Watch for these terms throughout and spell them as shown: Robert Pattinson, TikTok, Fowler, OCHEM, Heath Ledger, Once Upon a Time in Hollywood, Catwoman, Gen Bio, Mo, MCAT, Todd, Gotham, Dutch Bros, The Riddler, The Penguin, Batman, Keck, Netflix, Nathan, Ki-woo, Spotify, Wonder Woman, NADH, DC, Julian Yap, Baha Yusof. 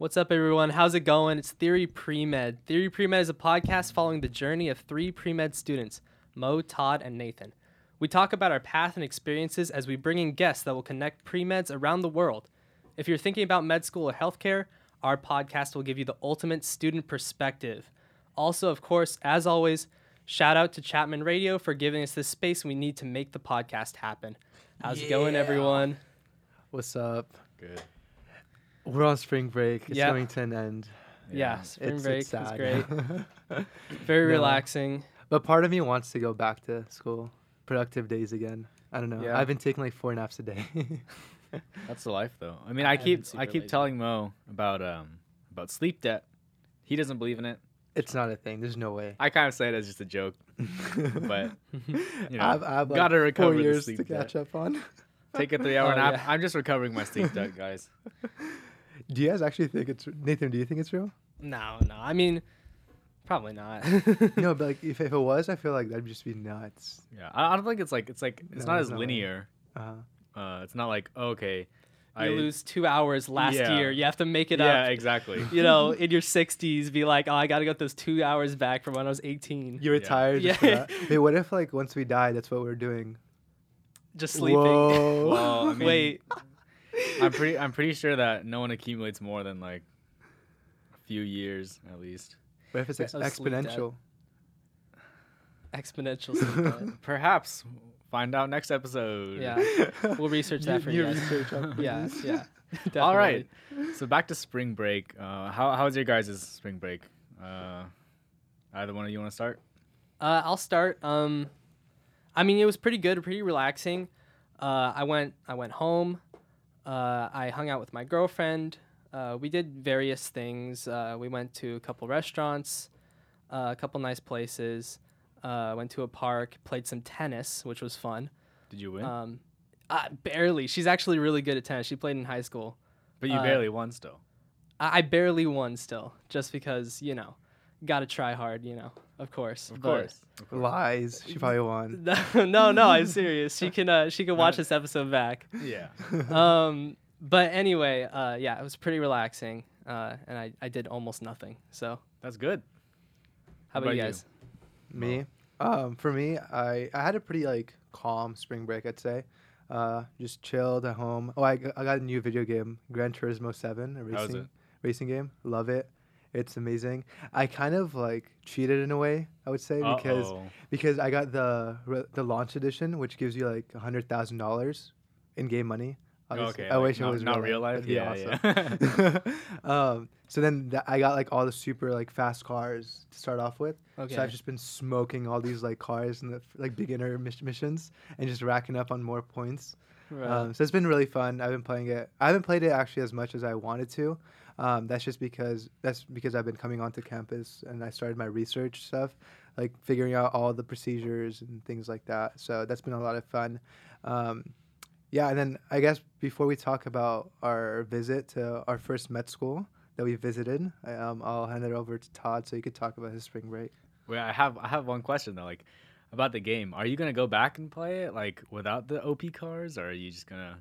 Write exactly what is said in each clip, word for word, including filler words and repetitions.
What's up, everyone? How's it going? It's Theory Premed. Theory Premed is a podcast following the journey of three pre-med students, Mo, Todd, and Nathan. We talk about our path and experiences as we bring in guests that will connect pre-meds around the world. If you're thinking about med school or healthcare, our podcast will give you the ultimate student perspective. Also, of course, as always, shout out to Chapman Radio for giving us this space we need to make the podcast happen. How's yeah. it going, everyone? What's up? Good. We're on spring break. It's yeah. going to an end. Yeah, yeah spring it's, break it's is great. Very no. relaxing. But part of me wants to go back to school. Productive days again. I don't know. Yeah. I've been taking like four naps a day. That's the life, though. I mean, I, I keep I keep lazy. telling Mo about um about sleep debt. He doesn't believe in it. It's not a thing. There's no way. I kind of say it as just a joke, but you know, I've, I've got like to recover four years the sleep to catch debt. Up on. Take a three-hour oh, nap. Yeah. I'm just recovering my sleep debt, guys. Do you guys actually think it's... Nathan, do you think it's real? No, no. I mean, probably not. No, but like, if, if it was, I feel like that'd just be nuts. Yeah, I, I don't think it's like... It's like it's no, not as it's not linear. Like, uh-huh. Uh, it's not like, oh, okay... You I, lose two hours last yeah. year. You have to make it yeah, up. Yeah, exactly. You know, in your sixties, be like, oh, I got to get those two hours back from when I was eighteen. You retired. Yeah. Yeah. Hey, what if, like, once we die, that's what we're doing? Just sleeping. Whoa. Well, I mean, wait. I'm pretty I'm pretty sure that no one accumulates more than like a few years at least. What if it's ex- exponential? Exponential sleep. Perhaps find out next episode. Yeah. We'll research that you, for you. You research up for yeah, this. Yeah. Definitely. All right. So back to spring break. Uh how how's your guys' spring break? Uh either one of you want to start? Uh I'll start. Um I mean, it was pretty good, pretty relaxing. Uh, I went I went home. Uh, I hung out with my girlfriend. Uh, we did various things. Uh, we went to a couple restaurants, uh, a couple nice places. Uh, went to a park, played some tennis, which was fun. Did you win? Um, uh, barely. She's actually really good at tennis. She played in high school. But you uh, barely won still. I-, I barely won still, just because, you know, gotta try hard, you know. Of course. Of course. Of course. Lies. She probably won. no, no, I'm serious. She can uh, she can watch this episode back. Yeah. um, but anyway, uh, yeah, it was pretty relaxing, uh, and I, I did almost nothing. So that's good. How, How about, about you guys? You? Me? Um, for me, I, I had a pretty like calm spring break, I'd say. Uh, just chilled at home. Oh, I, I got a new video game, Gran Turismo Seven, a racing How is it? racing game. Love it. It's amazing. I kind of like cheated in a way, I would say, Uh-oh. because because I got the re- the launch edition, which gives you like a hundred thousand dollars in game money. Obviously. Okay, I like wish not, it was not real life. Yeah, awesome. yeah. um, so then th- I got like all the super like fast cars to start off with. Okay. So I've just been smoking all these like cars and the like beginner mis- missions and just racking up on more points. Right. Um, so it's been really fun. I've been playing it. I haven't played it actually as much as I wanted to. Um, that's just because that's because I've been coming onto campus and I started my research stuff, like figuring out all the procedures and things like that. So that's been a lot of fun. Um, yeah, and then I guess before we talk about our visit to our first med school that we visited, I, um, I'll hand it over to Todd so you could talk about his spring break. Well, I have I have one question though, like about the game. Are you gonna go back and play it like without the O P cars, or are you just gonna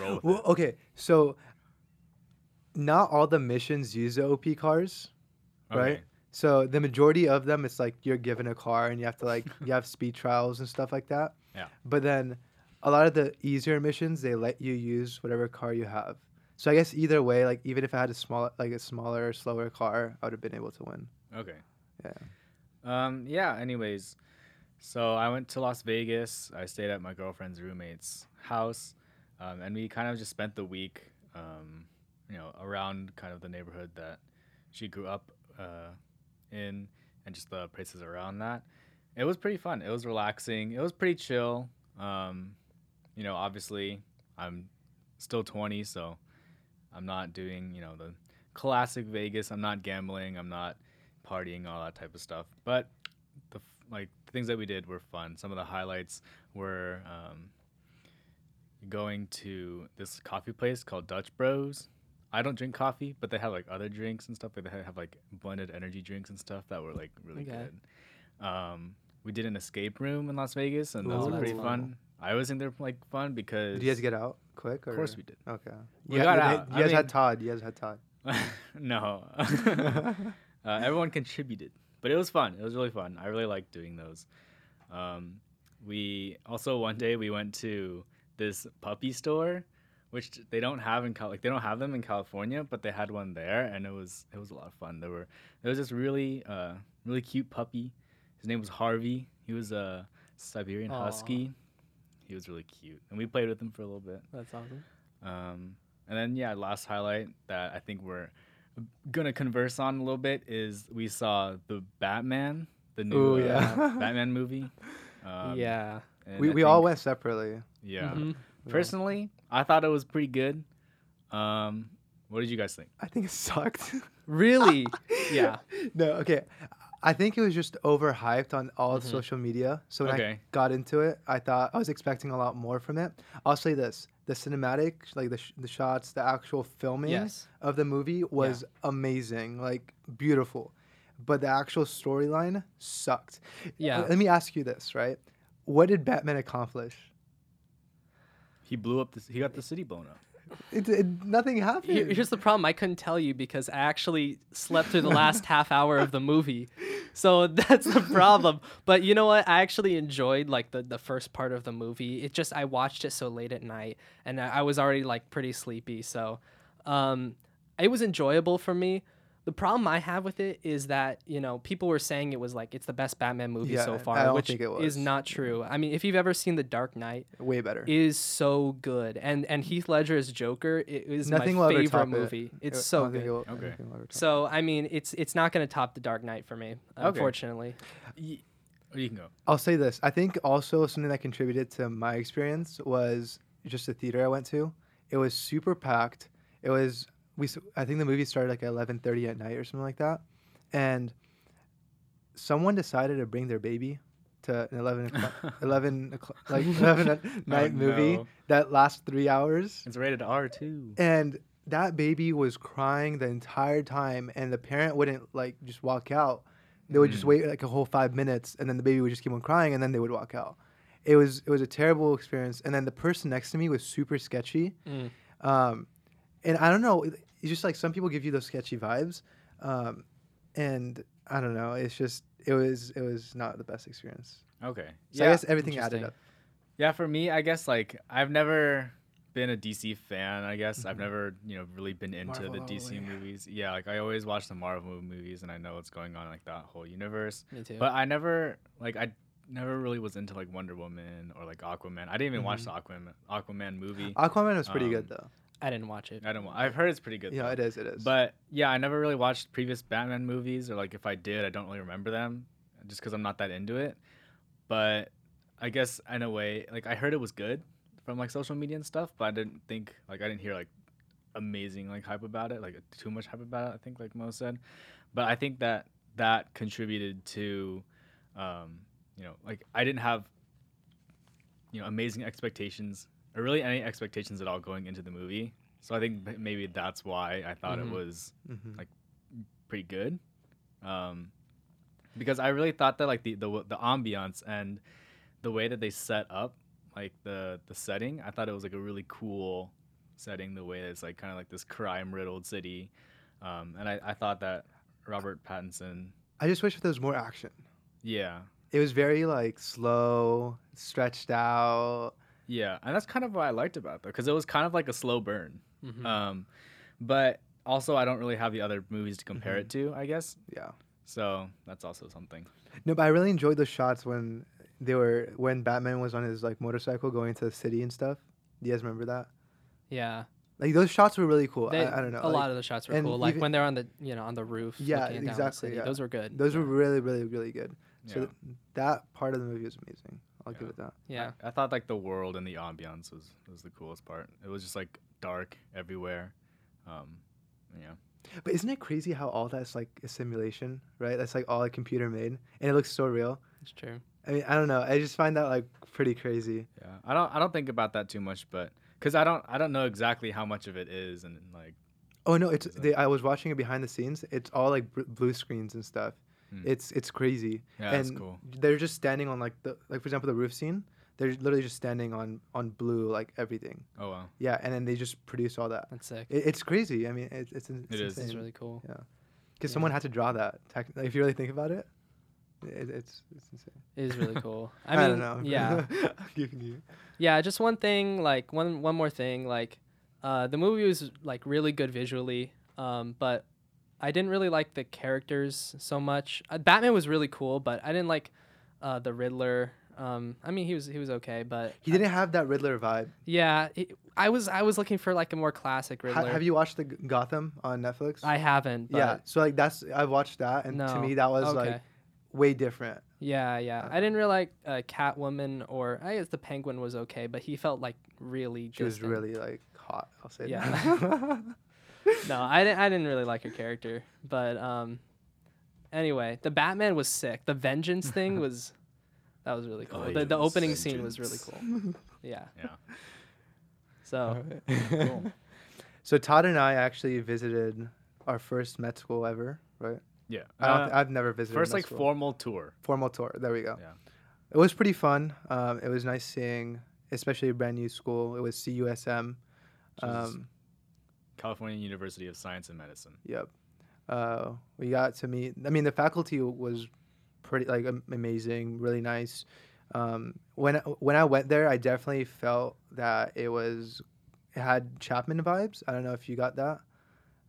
roll with well, it? Okay, so. Not all the missions use the O P cars, okay. right? So the majority of them, it's like you're given a car and you have to like, you have speed trials and stuff like that. Yeah. But then a lot of the easier missions, they let you use whatever car you have. So I guess either way, like even if I had a small, like a smaller or slower car, I would have been able to win. Okay. Yeah. Um. Yeah. Anyways, so I went to Las Vegas. I stayed at my girlfriend's roommate's house, um, and we kind of just spent the week, um, you know, around kind of the neighborhood that she grew up uh, in and just the places around that. It was pretty fun. It was relaxing. It was pretty chill. Um, you know, obviously, I'm still twenty, so I'm not doing, you know, the classic Vegas. I'm not gambling. I'm not partying, all that type of stuff. But, the f- like, the things that we did were fun. Some of the highlights were um, going to this coffee place called Dutch Bros. I don't drink coffee, but they have like other drinks and stuff. Like they have like blended energy drinks and stuff that were like really okay. good. Um, we did an escape room in Las Vegas, and Ooh, those were pretty fun. fun. I always think they're like fun because. Did you guys get out quick? Or? Of course we did. Okay. We yeah, got they, out. You guys I mean, had Todd. You guys had Todd. No. uh, everyone contributed, but it was fun. It was really fun. I really liked doing those. Um, we also, one day we went to this puppy store, which they don't have in Cal- like they don't have them in California, but they had one there, and it was it was a lot of fun. There were there was this really uh, really cute puppy. His name was Harvey. He was a Siberian Husky. He was really cute, and we played with him for a little bit. That's awesome. Um, and then yeah, last highlight that I think we're gonna converse on a little bit is we saw the Batman, the new Ooh, yeah. uh, Batman movie. Um, yeah, we we all went separately. Yeah. Mm-hmm. Personally, I thought it was pretty good. Um, what did you guys think? I think it sucked. Really? Yeah. No, okay. I think it was just overhyped on all mm-hmm. social media. So when okay. I got into it, I thought I was expecting a lot more from it. I'll say this. The cinematic, like the sh- the shots, the actual filming yes. of the movie was yeah. amazing, like beautiful. But the actual storyline sucked. Yeah. Let me ask you this, right? What did Batman accomplish? He blew up. The, he got the city blown up. It, it, nothing happened. Here, here's the problem. I couldn't tell you because I actually slept through the last half hour of the movie, so that's the problem. But you know what? I actually enjoyed like the, the first part of the movie. It just I watched it so late at night, and I, I was already like pretty sleepy, so um, it was enjoyable for me. The problem I have with it is that, you know, people were saying it was like, it's the best Batman movie yeah, so far, which is not true. I mean, if you've ever seen The Dark Knight, way better. It is so good. And and Heath Ledger's Joker it is nothing my favorite movie. It. It's it, so good. Will, okay. So, I mean, it's it's not going to top The Dark Knight for me, unfortunately. Okay. You can go. I'll say this. I think also something that contributed to my experience was just the theater I went to. It was super packed. It was... We, I think the movie started like at eleven thirty at night or something like that. And someone decided to bring their baby to an eleven o'clock, eleven o'clock, like eleven at night movie know. that lasts three hours. It's rated R too. And that baby was crying the entire time. And the parent wouldn't like just walk out. They would mm. just wait like a whole five minutes. And then the baby would just keep on crying and then they would walk out. It was, it was a terrible experience. And then the person next to me was super sketchy. Mm. Um, and I don't know. It's just like some people give you those sketchy vibes, um, and I don't know. It's just it was it was not the best experience. Okay, so yeah, I guess everything added up. Yeah, for me, I guess like I've never been a D C fan. I guess mm-hmm. I've never you know really been into Marvel, the D C yeah. movies. Yeah, like I always watch the Marvel movies, and I know what's going on like that whole universe. Me too. But I never like I. never really was into like Wonder Woman or like Aquaman. I didn't even mm-hmm. watch the Aquaman Aquaman movie. Aquaman was pretty um, good though. I didn't watch it. I don't. I've heard it's pretty good. Yeah, though. it is. It is. But yeah, I never really watched previous Batman movies, or like if I did, I don't really remember them, just because I'm not that into it. But I guess in a way, like I heard it was good from like social media and stuff, but I didn't think like I didn't hear like amazing like hype about it, like too much hype about it. I think like Mo said, but I think that that contributed to, um, you know, like I didn't have, you know, amazing expectations. Or really any expectations at all going into the movie. So I think maybe that's why I thought mm-hmm. it was mm-hmm. like pretty good. Um, because I really thought that like the, the, the ambiance and the way that they set up like the, the setting, I thought it was like a really cool setting, the way that it's like kind of like this crime riddled city. Um, and I, I thought that Robert Pattinson. I just wish there was more action. Yeah. It was very like slow, stretched out. Yeah, and that's kind of what I liked about it, though, because it was kind of like a slow burn. Mm-hmm. Um, but also, I don't really have the other movies to compare mm-hmm. it to, I guess. Yeah. So that's also something. No, but I really enjoyed the shots when they were when Batman was on his like motorcycle going to the city and stuff. Do you guys remember that? Yeah. Like those shots were really cool. They, I, I don't know. A like, lot of the shots were cool, like even, when they're on the you know on the roof. Yeah, looking exactly. Down the city. Yeah. Those were good. Those yeah. were really, really, really good. So yeah. th- that part of the movie was amazing. I'll yeah. give it that. Yeah. I, I thought like the world and the ambiance was, was the coolest part. It was just like dark everywhere. Um, yeah. But isn't it crazy how all that's like a simulation, right? That's like all a computer made and it looks so real. It's true. I mean, I don't know. I just find that like pretty crazy. Yeah. I don't I don't think about that too much, but cuz I don't I don't know exactly how much of it is and like Oh no, it's they, I was watching it behind the scenes. It's all like br- blue screens and stuff. It's it's crazy. Yeah, and that's cool. They're just standing on like the like for example the roof scene. They're literally just standing on, on blue, like, everything. Oh, wow. Yeah, and then they just produce all that. That's sick. It, it's crazy. I mean, it, it's it's it is. It's really cool. Yeah. Because yeah. someone had to draw that. Tech- like, if you really think about it, it it's it's insane. It is really cool. I, I mean, don't know. Yeah. I'm giving you. Yeah, just one thing, like, one one more thing. Like, uh, the movie was, like, really good visually, um, but I didn't really like the characters so much. Uh, Batman was really cool, but I didn't like uh, the Riddler. Um, I mean, he was he was okay, but he didn't I, have that Riddler vibe. Yeah, it, I was I was looking for like a more classic Riddler. Ha, have you watched the G- Gotham on Netflix? I haven't. But yeah, so like that's I watched that, and no. to me that was okay. like way different. Yeah, yeah. I didn't really like uh, Catwoman, or I guess the Penguin was okay, but he felt like really. She distant. was really like hot. I'll say yeah. that. No, I didn't. I didn't really like her character, but um, anyway, the Batman was sick. The vengeance thing was. That was really cool. Oh, the the opening sentence. scene was really cool. Yeah. Yeah. So cool. So Todd and I actually visited our first med school ever, right? Yeah. I don't uh, th- I've never visited first med like school. formal tour. Formal tour. There we go. Yeah. It was pretty fun. Um, it was nice seeing, especially a brand new school. It was C U S M, um, California University of Science and Medicine. Yep. Uh, we got to meet. I mean, the faculty was. Pretty like um, amazing, really nice. Um, when when I went there, I definitely felt that it was it had Chapman vibes. I don't know if you got that,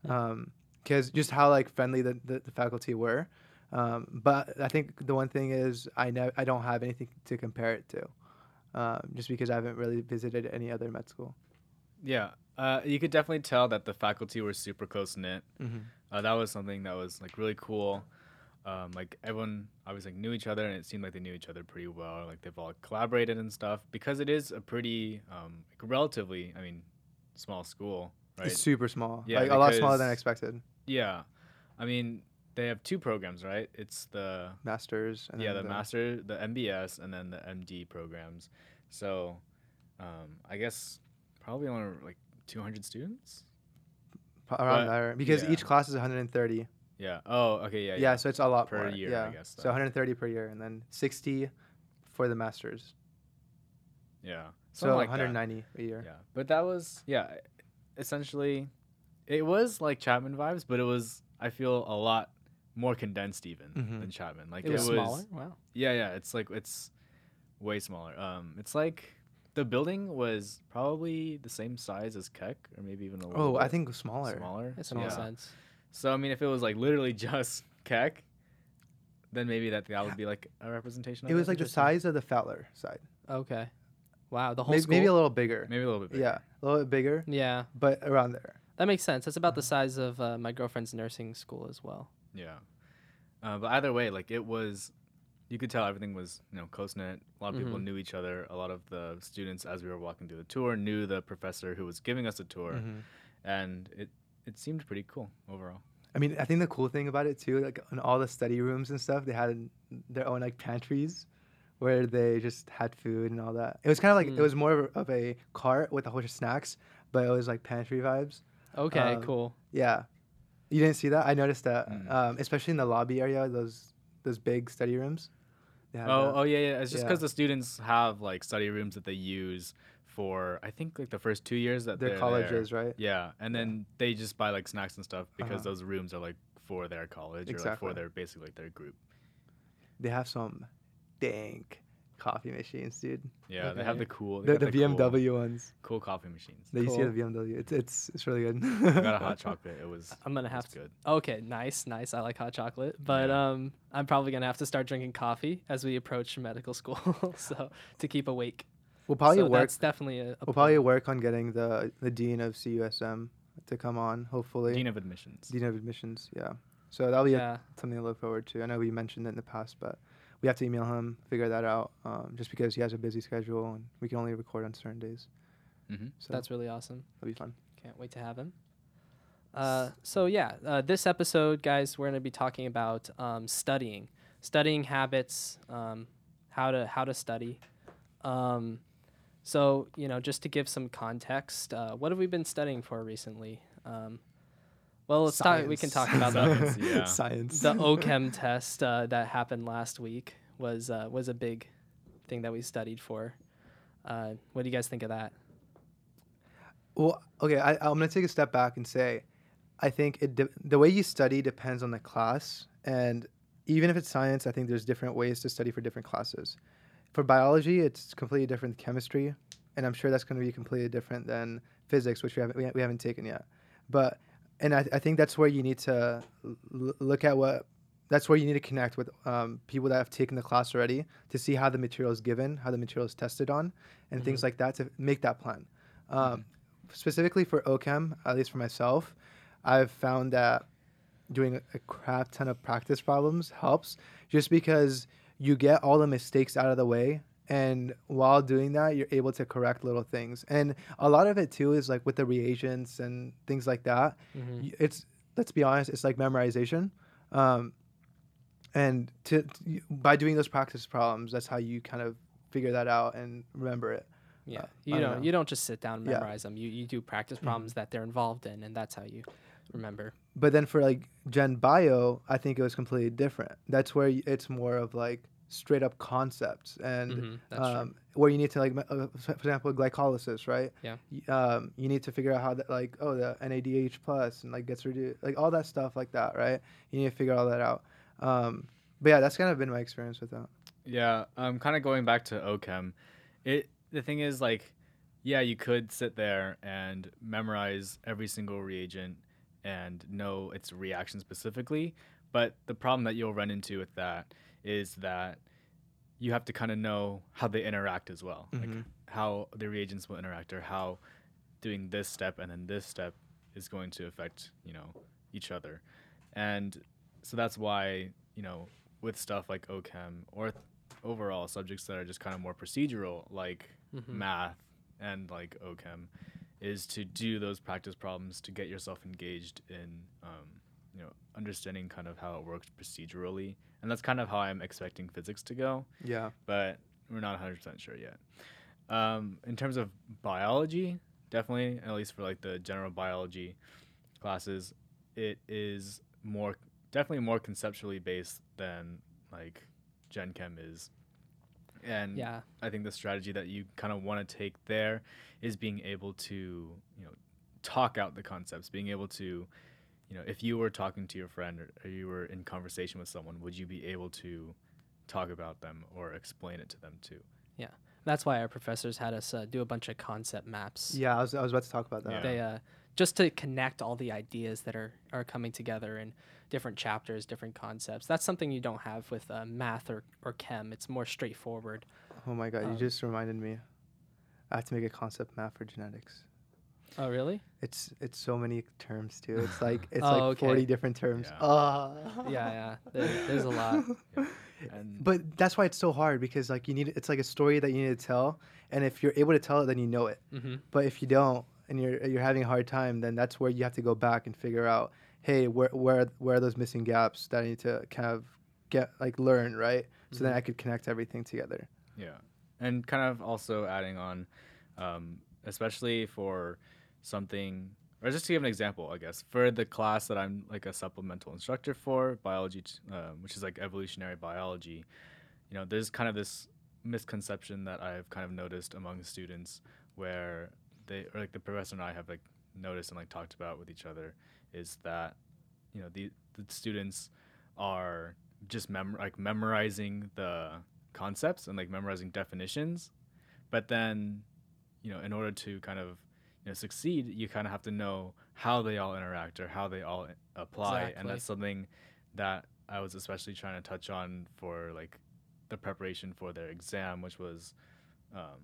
because um, just how like friendly the, the, the faculty were. Um, but I think the one thing is I ne- I don't have anything to compare it to, um, just because I haven't really visited any other med school. Yeah, uh, you could definitely tell that the faculty were super close knit. Mm-hmm. Uh, that was something that was like really cool. Um, like everyone obviously like, knew each other, and it seemed like they knew each other pretty well. Like they've all collaborated and stuff because it is a pretty, um, like relatively, I mean, small school. Right? It's super small. Yeah, like because, a lot smaller than I expected. Yeah, I mean they have two programs, right? It's the masters. And yeah, the, the master, the M B S, and then the M D programs. So, um, I guess probably on like two hundred students. Around but, there, because yeah. each class is one hundred thirty. Yeah. Oh, okay. Yeah. Yeah. yeah. So it's a lot per more. year, yeah. I guess. Though. So one hundred thirty per year, and then sixty for the masters. Yeah. So like one hundred ninety that. a year. Yeah. But that was yeah, essentially, it was like Chapman vibes, but it was I feel a lot more condensed even mm-hmm. than Chapman. Like it, it was, was smaller. Wow. Yeah, yeah. It's like it's way smaller. Um, it's like the building was probably the same size as Keck, or maybe even a little. Oh, bit I think it was smaller. Smaller. It's makes yeah. sense. So, I mean, if it was, like, literally just Keck, then maybe that that would be, like, a representation of it. It was, like, the size of the Fowler side. Okay. Wow, the whole maybe, school? Maybe a little bigger. Maybe a little bit bigger. Yeah, a little bit bigger. Yeah. But around there. That makes sense. That's about the size of uh, my girlfriend's nursing school as well. Yeah. Uh, but either way, like, it was, you could tell everything was, you know, close-knit. A lot of mm-hmm. people knew each other. A lot of the students, as we were walking through the tour, knew the professor who was giving us a tour. Mm-hmm. And it... It seemed pretty cool overall. I mean, I think the cool thing about it too, like in all the study rooms and stuff, they had their own like pantries where they just had food and all that. It was kind of like mm. it was more of a cart with a whole bunch of snacks, but it was like pantry vibes. Okay, um, cool. Yeah, you didn't see that? I noticed that, mm. um, especially in the lobby area, those those big study rooms. They had oh, that. oh yeah, yeah. It's just because yeah. the students have like study rooms that they use. For I think like the first two years that their college is right. Yeah, and then they just buy like snacks and stuff because uh-huh. those rooms are like for their college exactly. or like for their basically like their group. They have some dank coffee machines, dude. Yeah, okay. they have the cool the, the, the B M W cool, ones. Cool coffee machines. They cool. used to have the B M W. It's it's it's really good. I got a hot chocolate. It was. I'm gonna have to. Good. Okay, nice, nice. I like hot chocolate, but yeah. um, I'm probably gonna have to start drinking coffee as we approach medical school, so to keep awake. We'll probably so work. That's definitely a, a we'll point. probably work on getting the the dean of C U S M to come on. Hopefully, dean of admissions. Dean of admissions. Yeah. So that'll be yeah. a, something to look forward to. I know we mentioned it in the past, but we have to email him, figure that out. Um, just because he has a busy schedule and we can only record on certain days. Mm-hmm. So that's really awesome. That'll be fun. Can't wait to have him. Uh, so yeah, uh, this episode, guys, we're gonna be talking about um, studying, studying habits, um, how to how to study. Um, So, you know, just to give some context, uh, what have we been studying for recently? Um, well, let's talk, we can talk about Science, the, yeah. Science. The OCHEM test uh, that happened last week was uh, was a big thing that we studied for. Uh, what do you guys think of that? Well, okay, I, I'm going to take a step back and say I think it de- the way you study depends on the class. And even if it's science, I think there's different ways to study for different classes. For biology, it's completely different than chemistry, and I'm sure that's going to be completely different than physics, which we haven't, we, ha- we haven't taken yet. But and I, th- I think that's where you need to l- look at what that's where you need to connect with um, people that have taken the class already to see how the material is given, how the material is tested on, and mm-hmm. things like that to make that plan. Um, mm-hmm. Specifically for OCHEM, at least for myself, I've found that doing a crap ton of practice problems helps, just because you get all the mistakes out of the way. And while doing that, you're able to correct little things. And a lot of it, too, is like with the reagents and things like that. Mm-hmm. It's, let's be honest, it's like memorization. Um, and to, to by doing those practice problems, that's how you kind of figure that out and remember it. Yeah, uh, you don't, don't you don't just sit down and memorize yeah. them. You you do practice problems mm-hmm. that they're involved in, and that's how you remember. But then for like Gen Bio, I think it was completely different. That's where it's more of like straight up concepts and mm-hmm, um, where you need to like, uh, for example, glycolysis, right? Yeah. Um, you need to figure out how that like, oh, the N A D H plus and like gets reduced, like all that stuff like that, right? You need to figure all that out. Um, but yeah, that's kind of been my experience with that. Yeah, um, kind of going back to OCHEM, it the thing is like, yeah, you could sit there and memorize every single reagent and know its reaction specifically, but the problem that you'll run into with that is that you have to kind of know how they interact as well, mm-hmm. like how the reagents will interact or how doing this step and then this step is going to affect, you know, each other. And so that's why, you know, with stuff like OCHEM or th- overall subjects that are just kind of more procedural, like mm-hmm. math and like OCHEM, is to do those practice problems to get yourself engaged in, um, you know, understanding kind of how it works procedurally. And that's kind of how I'm expecting physics to go. Yeah. But we're not one hundred percent sure yet. Um, in terms of biology, definitely, at least for like the general biology classes, it is more, definitely more conceptually based than like Gen Chem is. And yeah. I think the strategy that you kind of want to take there is being able to, you know, talk out the concepts, being able to, you know, if you were talking to your friend or, or you were in conversation with someone, would you be able to talk about them or explain it to them too? Yeah. That's why our professors had us uh, do a bunch of concept maps. Yeah, I was I was about to talk about that. Yeah. They uh, just to connect all the ideas that are, are coming together in different chapters, different concepts. That's something you don't have with uh, math or, or chem. It's more straightforward. Oh, my God. Um, you just reminded me. I have to make a concept map for genetics. Oh, really? It's it's so many terms, too. It's like it's oh, like okay. forty different terms. Yeah, oh. yeah. yeah. There, there's a lot. Yeah. And but that's why it's so hard, because like you need it's like a story that you need to tell. And if you're able to tell it, then you know it. Mm-hmm. But if you don't, and you're you're having a hard time, then that's where you have to go back and figure out, hey, where where where are those missing gaps that I need to kind of get like learn, right? Mm-hmm. So then I could connect everything together. Yeah, and kind of also adding on, um, especially for something, or just to give an example, I guess for the class that I'm like a supplemental instructor for, biology, t- uh, which is like evolutionary biology. You know, there's kind of this misconception that I've kind of noticed among students where they, or like the professor and I have like noticed and like talked about with each other, is that, you know, the, the students are just mem- like memorizing the concepts and like memorizing definitions, but then, you know, in order to kind of, you know, succeed, you kind of have to know how they all interact or how they all I- apply, exactly. And that's something that I was especially trying to touch on for like the preparation for their exam, which was, um,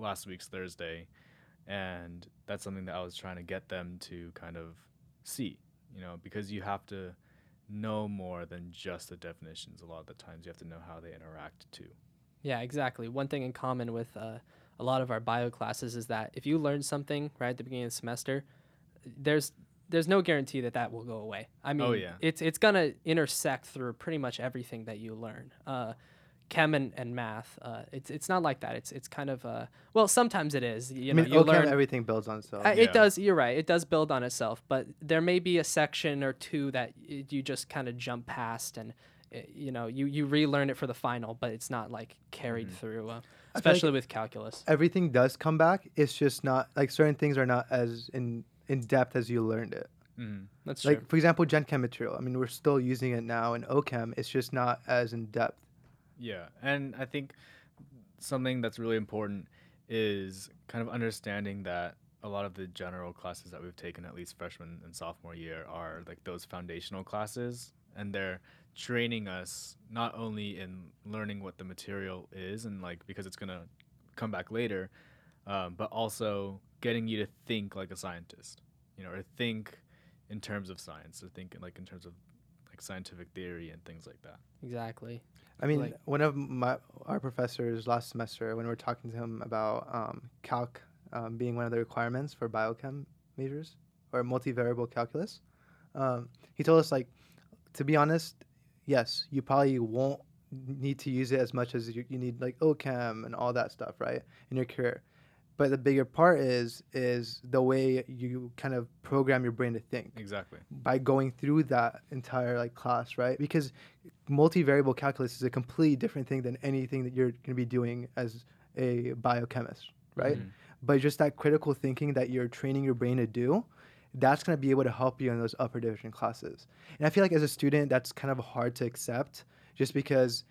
last week's Thursday, and that's something that I was trying to get them to kind of see, you know, because you have to know more than just the definitions. A lot of the times you have to know how they interact too. Yeah, exactly. One thing in common with uh, a lot of our bio classes is that if you learn something right at the beginning of the semester, there's there's no guarantee that that will go away. I mean, oh, yeah. it's it's gonna intersect through pretty much everything that you learn. Uh, Chem and, and math, uh, it's it's not like that. It's it's kind of uh, well, sometimes it is. You I know, mean, you okay, learn everything builds on itself. I, yeah. It does. You're right. It does build on itself, but there may be a section or two that you just kind of jump past, and you know, you, you relearn it for the final, but it's not like carried mm-hmm. through, uh, especially like with calculus. Everything does come back. It's just not like certain things are not as in, in depth as you learned it. Mm, that's like, true. For example, Gen Chem material. I mean, we're still using it now in OChem. It's just not as in depth. Yeah. And I think something that's really important is kind of understanding that a lot of the general classes that we've taken, at least freshman and sophomore year, are like those foundational classes, and they're training us not only in learning what the material is and like, because it's going to come back later, um, but also getting you to think like a scientist, you know, or think in terms of science, or think like in terms of like scientific theory and things like that. Exactly. I mean, like, one of my our professors last semester, when we were talking to him about um, calc um, being one of the requirements for biochem majors or multivariable calculus, um, he told us, like, to be honest, yes, you probably won't need to use it as much as you, you need, like OChem and all that stuff, right, in your career. But the bigger part is is the way you kind of program your brain to think. Exactly. By going through that entire like class, right? Because multivariable calculus is a completely different thing than anything that you're going to be doing as a biochemist, right? Mm-hmm. But just that critical thinking that you're training your brain to do, that's going to be able to help you in those upper division classes. And I feel like as a student, that's kind of hard to accept, just because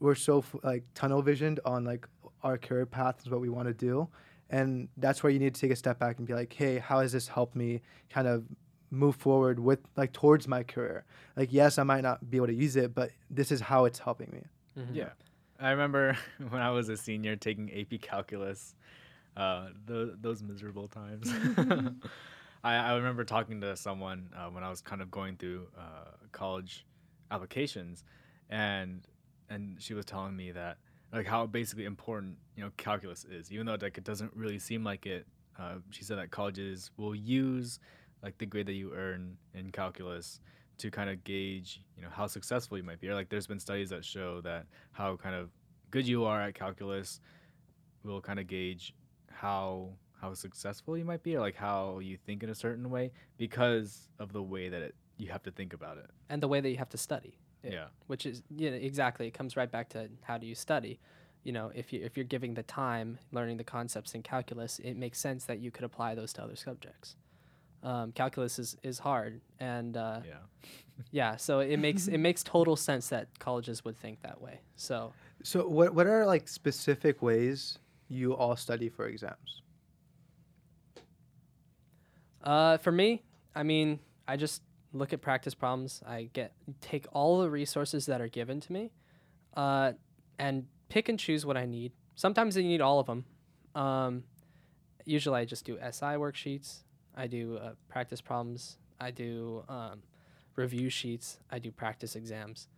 we're so like tunnel visioned on like our career path is what we want to do. And that's where you need to take a step back and be like, hey, how has this helped me kind of move forward with like towards my career? Like, yes, I might not be able to use it, but this is how it's helping me. Mm-hmm. Yeah. I remember when I was a senior taking A P Calculus, uh, th- those miserable times. I, I remember talking to someone uh, when I was kind of going through uh, college applications, and and she was telling me that, like, how basically important, you know, calculus is, even though like it doesn't really seem like it. Uh, she said that colleges will use like the grade that you earn in calculus to kind of gauge, you know, how successful you might be. Or like there's been studies that show that how kind of good you are at calculus will kind of gauge how how successful you might be, or like how you think in a certain way, because of the way that it, you have to think about it and the way that you have to study. It, yeah, which is yeah, exactly. It comes right back to how do you study? You know, if you if you're giving the time learning the concepts in calculus, it makes sense that you could apply those to other subjects. Um, calculus is, is hard, and uh, yeah, yeah. So it makes it makes total sense that colleges would think that way. So so what what are like specific ways you all study for exams? Uh, for me, I mean, I just look at practice problems. I get take all the resources that are given to me, uh, and pick and choose what I need. Sometimes I need all of them. Um, usually I just do S I worksheets. I do uh, practice problems. I do um, review sheets. I do practice exams,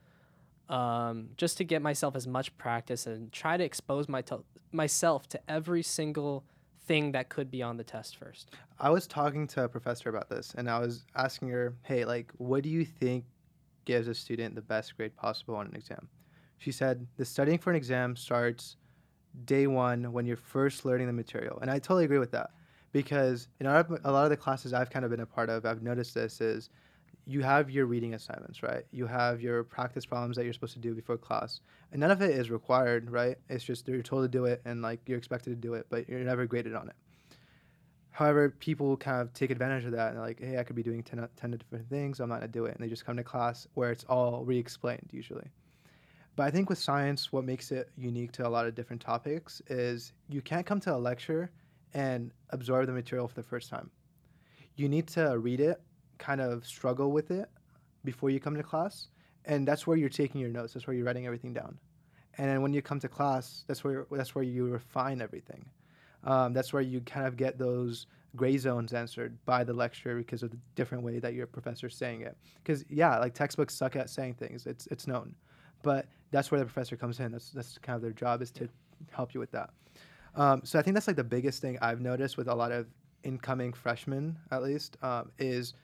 um, just to get myself as much practice and try to expose my to- myself to every single thing that could be on the test first. I was talking to a professor about this, and I was asking her, hey, like, what do you think gives a student the best grade possible on an exam? She said, the studying for an exam starts day one when you're first learning the material. And I totally agree with that, because in our, a lot of the classes I've kind of been a part of, I've noticed this is you have your reading assignments, right? You have your practice problems that you're supposed to do before class. And none of it is required, right? It's just you're told to do it, and like you're expected to do it, but you're never graded on it. However, people kind of take advantage of that, and they're like, hey, I could be doing ten, ten different things, so I'm not going to do it. And they just come to class where it's all re-explained usually. But I think with science, what makes it unique to a lot of different topics is you can't come to a lecture and absorb the material for the first time. You need to read it, kind of struggle with it before you come to class, and that's where you're taking your notes, that's where you're writing everything down. And then when you come to class, that's where that's where you refine everything. Um, that's where you kind of get those gray zones answered by the lecturer because of the different way that your professor's saying it. Because yeah, like textbooks suck at saying things, it's it's known, but that's where the professor comes in. That's that's kind of their job, is to yeah. help you with that. Um, so I think that's like the biggest thing I've noticed with a lot of incoming freshmen, at least, um, is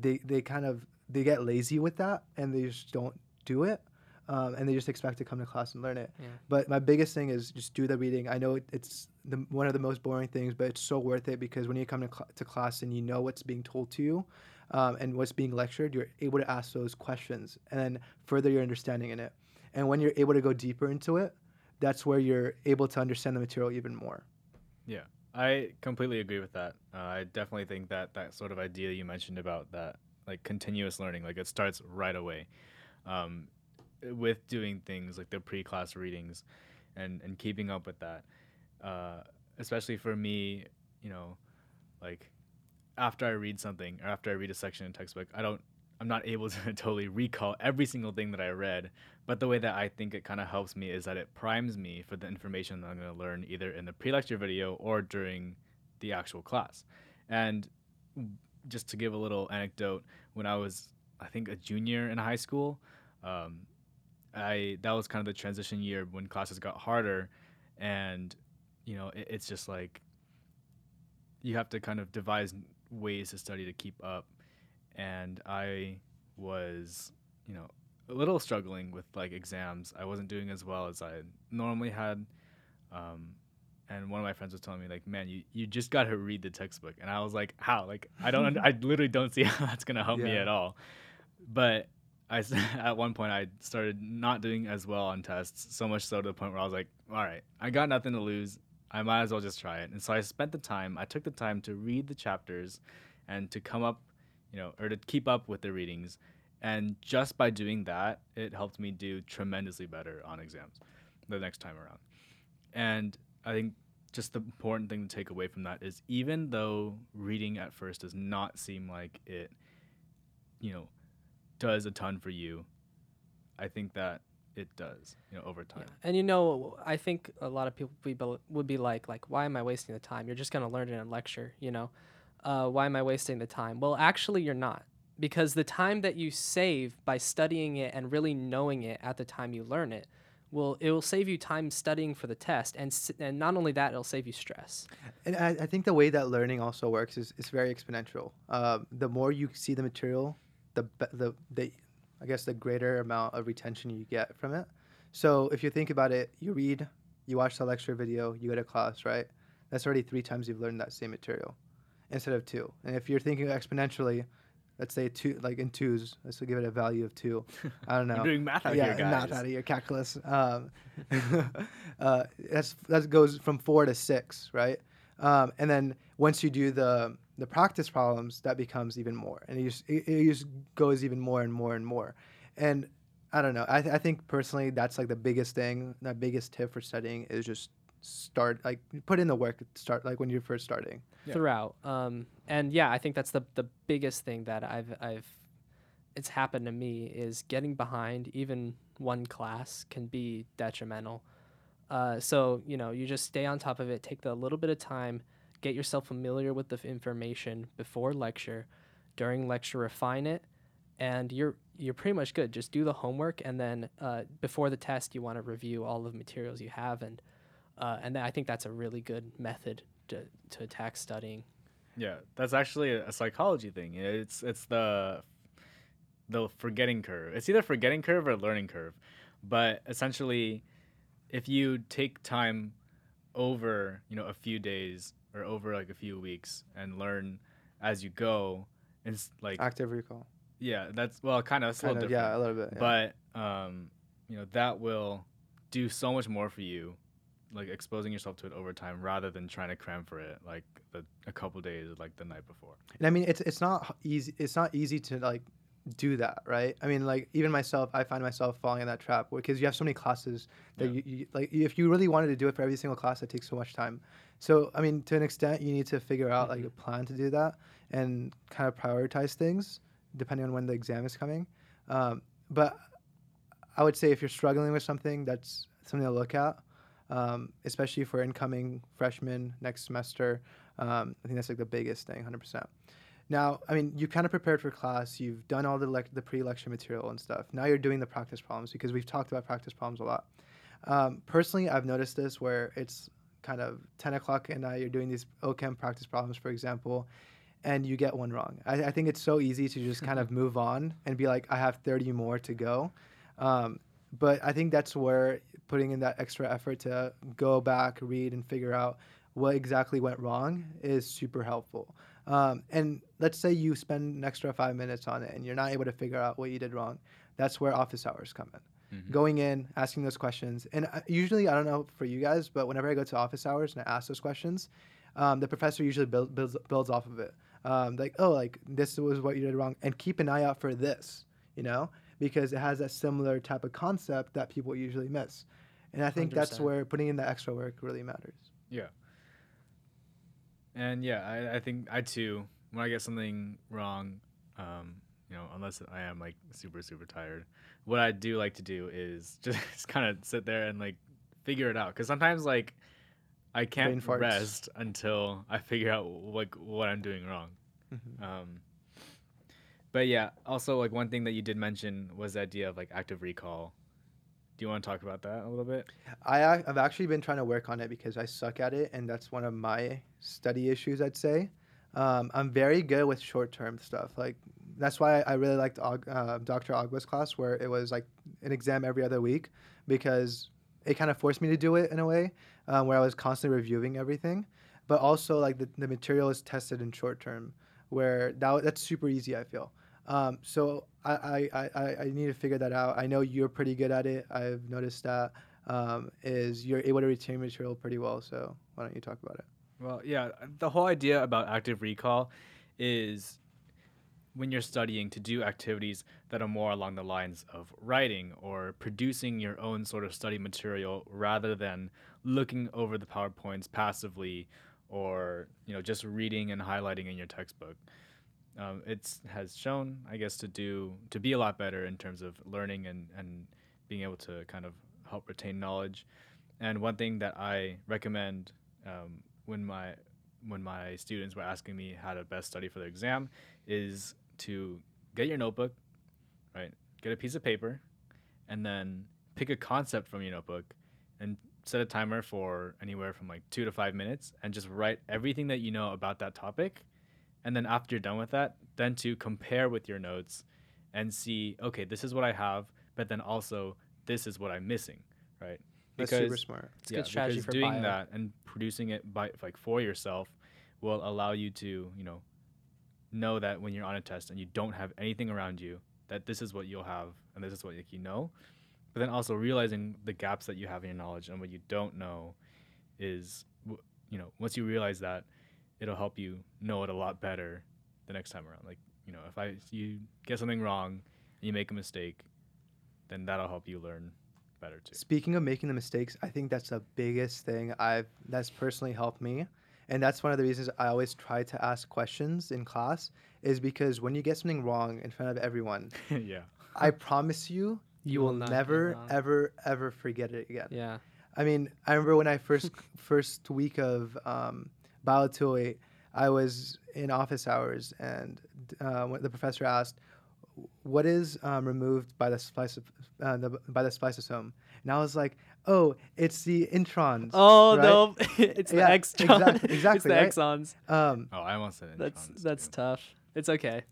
they they kind of they get lazy with that, and they just don't do it, um, and they just expect to come to class and learn it. Yeah. But my biggest thing is just do the reading. I know it, it's the, one of the most boring things, but it's so worth it, because when you come to, cl- to class and you know what's being told to you, um, and what's being lectured, you're able to ask those questions and then further your understanding in it. And when you're able to go deeper into it, that's where you're able to understand the material even more. Yeah, I completely agree with that. Uh, I definitely think that that sort of idea you mentioned about that, like continuous learning, like it starts right away um, with doing things like the pre-class readings and, and keeping up with that. Uh, especially for me, you know, like after I read something or after I read a section in a textbook, I don't, I'm not able to totally recall every single thing that I read, but the way that I think it kind of helps me is that it primes me for the information that I'm going to learn either in the pre-lecture video or during the actual class. And just to give a little anecdote, when I was, I think, a junior in high school, um, I that was kind of the transition year when classes got harder, and you know, it, it's just like you have to kind of devise ways to study to keep up. And I was, you know, a little struggling with, like, exams. I wasn't doing as well as I normally had. Um, and one of my friends was telling me, like, man, you, you just got to read the textbook. And I was like, how? Like, I don't, I literally don't see how that's going to help yeah. me at all. But I, at one point, I started not doing as well on tests, so much so to the point where I was like, all right, I got nothing to lose. I might as well just try it. And so I spent the time, I took the time to read the chapters and to come up, you know, or to keep up with the readings. And just by doing that, it helped me do tremendously better on exams the next time around. And I think just the important thing to take away from that is even though reading at first does not seem like it, you know, does a ton for you, I think that it does, you know, over time. Yeah. And, you know, I think a lot of people would be like, like, why am I wasting the time? You're just going to learn it in a lecture, you know? Uh, why am I wasting the time? Well, actually, you're not, because the time that you save by studying it and really knowing it at the time you learn it, will it will save you time studying for the test, and and not only that, it'll save you stress. And I, I think the way that learning also works is is very exponential. Uh, the more you see the material, the be- the the I guess the greater amount of retention you get from it. So if you think about it, you read, you watch the lecture video, you go to class, right? That's already three times you've learned that same material, instead of two. And if you're thinking exponentially, let's say two, like in twos, let's give it a value of two. I don't know. You're doing math out yeah, here, guys. Math out of your calculus. Um, uh, that's that goes from four to six, right? Um, and then once you do the the practice problems, that becomes even more, and it just it, it just goes even more and more and more. And I don't know. I th- I think personally, that's like the biggest thing. The biggest tip for studying is just start, like, put in the work at start, like when you're first starting yeah. throughout um and yeah I think that's the the biggest thing that I've I've it's happened to me is getting behind even one class can be detrimental, uh so you know, you just stay on top of it, take the little bit of time, get yourself familiar with the information before lecture, during lecture refine it, and you're you're pretty much good. Just do the homework, and then uh before the test you want to review all of the materials you have. And Uh, and th- I think that's a really good method to, to attack studying. Yeah, that's actually a, a psychology thing. It's it's the the forgetting curve. It's either forgetting curve or learning curve. But essentially, if you take time over, you know, a few days or over like a few weeks and learn as you go, it's like active recall. Yeah, that's well, kind of it's a little of, different. Yeah, a little bit. Yeah. But um, you know, that will do so much more for you. Like exposing yourself to it over time rather than trying to cram for it like the, a couple days like the night before. And I mean, it's it's not easy. It's not easy to like do that, right? I mean, like even myself, I find myself falling in that trap because you have so many classes that yeah. you, you like. If you really wanted to do it for every single class, it takes so much time. So I mean, to an extent, you need to figure out mm-hmm. like a plan to do that and kind of prioritize things depending on when the exam is coming. Um, but I would say if you're struggling with something, that's something to look at. Um, especially for incoming freshmen next semester. Um, I think that's like the biggest thing, one hundred percent. Now, I mean, you kind of prepared for class. You've done all the le- the pre-lecture material and stuff. Now you're doing the practice problems because we've talked about practice problems a lot. Um, personally, I've noticed this where it's kind of ten o'clock and now you're doing these OCHEM practice problems, for example, and you get one wrong. I, I think it's so easy to just kind of move on and be like, I have thirty more to go. Um, But I think that's where putting in that extra effort to go back, read, and figure out what exactly went wrong is super helpful. Um, and let's say you spend an extra five minutes on it and you're not able to figure out what you did wrong. That's where office hours come in. Mm-hmm. Going in, asking those questions. And I, usually, I don't know for you guys, but whenever I go to office hours and I ask those questions, um, the professor usually build, builds, builds off of it. Um, like, oh, like this was what you did wrong. And keep an eye out for this, you know, because it has that similar type of concept that people usually miss. And I think one hundred percent that's where putting in the extra work really matters. Yeah. And yeah, I, I think I too, when I get something wrong, um, you know, unless I am like super, super tired, what I do like to do is just, just kind of sit there and like figure it out. Cause sometimes like I can't rest until I figure out like what I'm doing wrong. Mm-hmm. Um, but yeah, also like one thing that you did mention was the idea of like active recall. Do you want to talk about that a little bit? I, I've actually been trying to work on it because I suck at it, and that's one of my study issues, I'd say. Um, I'm very good with short-term stuff. Like that's why I really liked uh, Doctor Agba's class, where it was like an exam every other week, because it kind of forced me to do it in a way, um, where I was constantly reviewing everything. But also like the, the material is tested in short-term, where that, that's super easy, I feel. Um, so I, I, I, I need to figure that out. I know you're pretty good at it. I've noticed that um, is you're able to retain material pretty well. So why don't you talk about it? Well, yeah, the whole idea about active recall is when you're studying to do activities that are more along the lines of writing or producing your own sort of study material rather than looking over the PowerPoints passively or, you know, just reading and highlighting in your textbook. Um, it has shown, I guess, to do to be a lot better in terms of learning and, and being able to kind of help retain knowledge. And one thing that I recommend um, when my when my students were asking me how to best study for their exam is to get your notebook, right? Get a piece of paper, and then pick a concept from your notebook, and set a timer for anywhere from like two to five minutes, and just write everything that you know about that topic. And then after you're done with that, then to compare with your notes and see, okay, this is what I have, but then also this is what I'm missing, right? Because, that's super smart. It's a yeah, good strategy for doing bio. That and producing it by like for yourself will allow you to, you know, know that when you're on a test and you don't have anything around you, that this is what you'll have and this is what like, you know. But then also realizing the gaps that you have in your knowledge and what you don't know is, you know, once you realize that, it'll help you know it a lot better the next time around. Like, you know, if I you get something wrong and you make a mistake, then that'll help you learn better too. Speaking of making the mistakes, I think that's the biggest thing I've that's personally helped me. And that's one of the reasons I always try to ask questions in class is because when you get something wrong in front of everyone, yeah, I promise you, you, you will, will never, ever, ever forget it again. Yeah. I mean, I remember when I first, first week of... Um, Bio two oh eight, I was in office hours, and uh, the professor asked, "What is um, removed by the, splice of, uh, the by the spliceosome?" And I was like, "Oh, it's the introns." Oh right? no, it's yeah, the exons. Exactly, exactly. It's the right? exons. Um, oh, I almost said introns. That's that's too. tough. It's okay.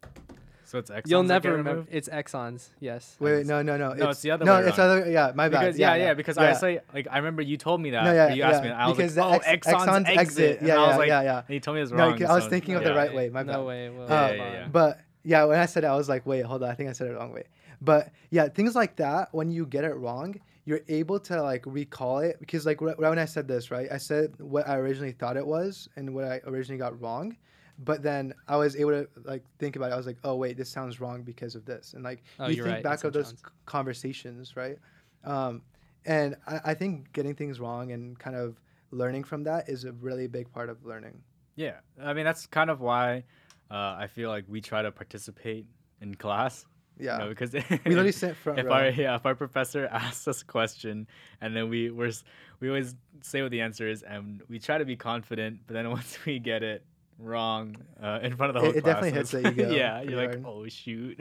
So it's exons. You'll never remember. Removed? It's exons. Yes. Wait, wait, no, no, no. No, it's, it's the other. No, way it's around. Other. Yeah, my bad. Because, yeah, yeah, yeah, because yeah. I say like I remember you told me that. No, yeah, you asked yeah. me. That. I was because like, oh, ex- exons, exons exit. exit. Yeah, and yeah, I was like, yeah, yeah. And you told me it was wrong. No, I was so thinking of yeah. the right way. My bad. No way. Well, uh, yeah, yeah, yeah. But yeah, when I said it, I was like, wait, hold on, I think I said it the wrong way. But yeah, things like that. When you get it wrong, you're able to like recall it because like right when I said this, right, I said what I originally thought it was and what I originally got wrong. But then I was able to like think about it. I was like, oh wait, this sounds wrong because of this. And like oh, you think right. back that of those sounds. conversations, right? Um, and I, I think getting things wrong and kind of learning from that is a really big part of learning. Yeah, I mean that's kind of why uh, I feel like we try to participate in class. Yeah, you know, because we literally sit front if row. Our yeah, if our professor asks us a question and then we we're, we always say what the answer is and we try to be confident, but then once we get it. Wrong uh, in front of the whole class. It definitely hits that you go. Yeah, you're hard. Like, oh shoot.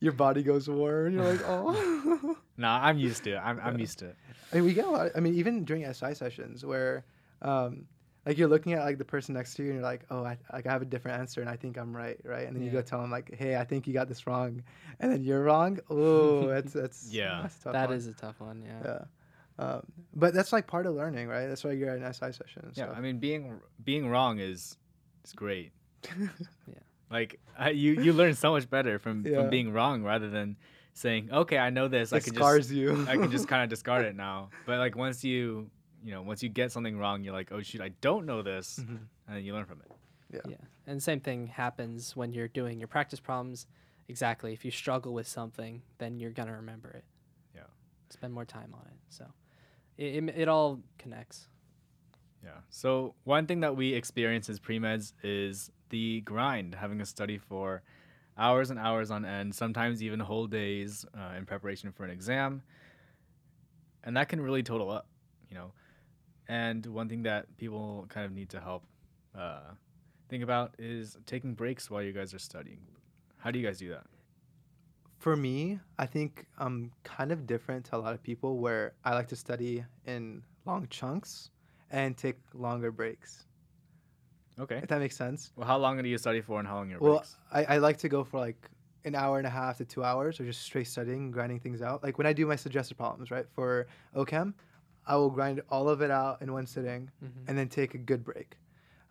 Your body goes warm. You're like, oh. Nah, I'm used to it. I'm yeah. I'm used to it. I mean, we get a lot. Of, I mean, even during S I sessions where, um, like you're looking at like the person next to you and you're like, oh, I like I have a different answer and I think I'm right, right? And then yeah. you go tell them like, hey, I think you got this wrong, and then you're wrong. Oh, that's that's yeah. That's a tough that one. Is a tough one. Yeah. Yeah. Um, but that's like part of learning, right? That's why you're at an S I session. Yeah, I mean, being being wrong is It's great. Yeah. Like I, you, you learn so much better from, yeah. from being wrong rather than saying, okay, I know this. It I can scars just, you. I can just kind of discard it now. But like once you, you know, once you get something wrong, you're like, oh shoot, I don't know this, mm-hmm. and then you learn from it. Yeah. Yeah. And the same thing happens when you're doing your practice problems. Exactly. If you struggle with something, then you're gonna remember it. Yeah. Spend more time on it. So, it it, it all connects. Yeah. So one thing that we experience as pre-meds is the grind, having to study for hours and hours on end, sometimes even whole days uh, in preparation for an exam. And that can really total up, you know. And one thing that people kind of need to help uh, think about is taking breaks while you guys are studying. How do you guys do that? For me, I think I'm kind of different to a lot of people where I like to study in long chunks and take longer breaks. Okay. If that makes sense. Well, how long do you study for and how long are your well, breaks? Well, I, I like to go for like an hour and a half to two hours or just straight studying, grinding things out. Like when I do my suggested problems, right, for OCHEM, I will grind all of it out in one sitting mm-hmm. and then take a good break.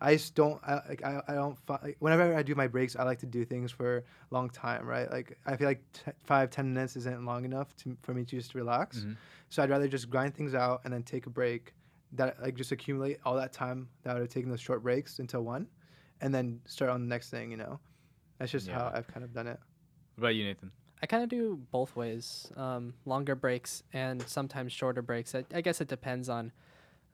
I just don't, I, like, I, I don't, like, whenever I do my breaks, I like to do things for a long time, right? Like, I feel like t- five, ten minutes isn't long enough to, for me to just relax. Mm-hmm. So I'd rather just grind things out and then take a break. That like just accumulate all that time that I would have taken those short breaks into one, and then start on the next thing. You know, that's just yeah. how I've kind of done it. What about you, Nathan? I kind of do both ways, um, longer breaks and sometimes shorter breaks. I, I guess it depends on,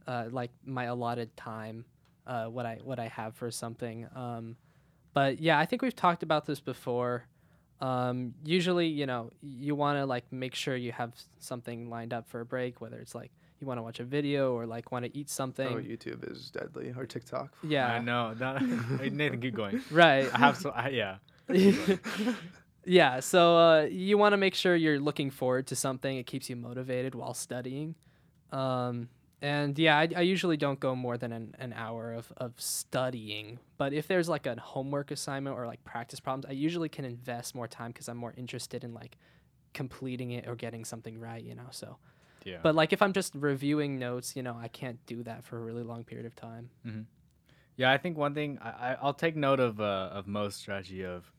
uh, like my allotted time, uh, what I what I have for something. Um, but yeah, I think we've talked about this before. Um, usually, you know, you want to like make sure you have something lined up for a break, whether it's like. You want to watch a video or like want to eat something. Oh, YouTube is deadly. Or TikTok. Yeah. I know. That, Nathan, keep going. Right. I have so, I, yeah. Yeah. So uh, you want to make sure you're looking forward to something. It keeps you motivated while studying. Um, and yeah, I, I usually don't go more than an, an hour of, of studying. But if there's like a homework assignment or like practice problems, I usually can invest more time because I'm more interested in like completing it or getting something right, you know, so. Yeah. But like if I'm just reviewing notes, you know, I can't do that for a really long period of time. Mm-hmm. Yeah, I think one thing I, I, I'll take note of uh, of Mo's strategy of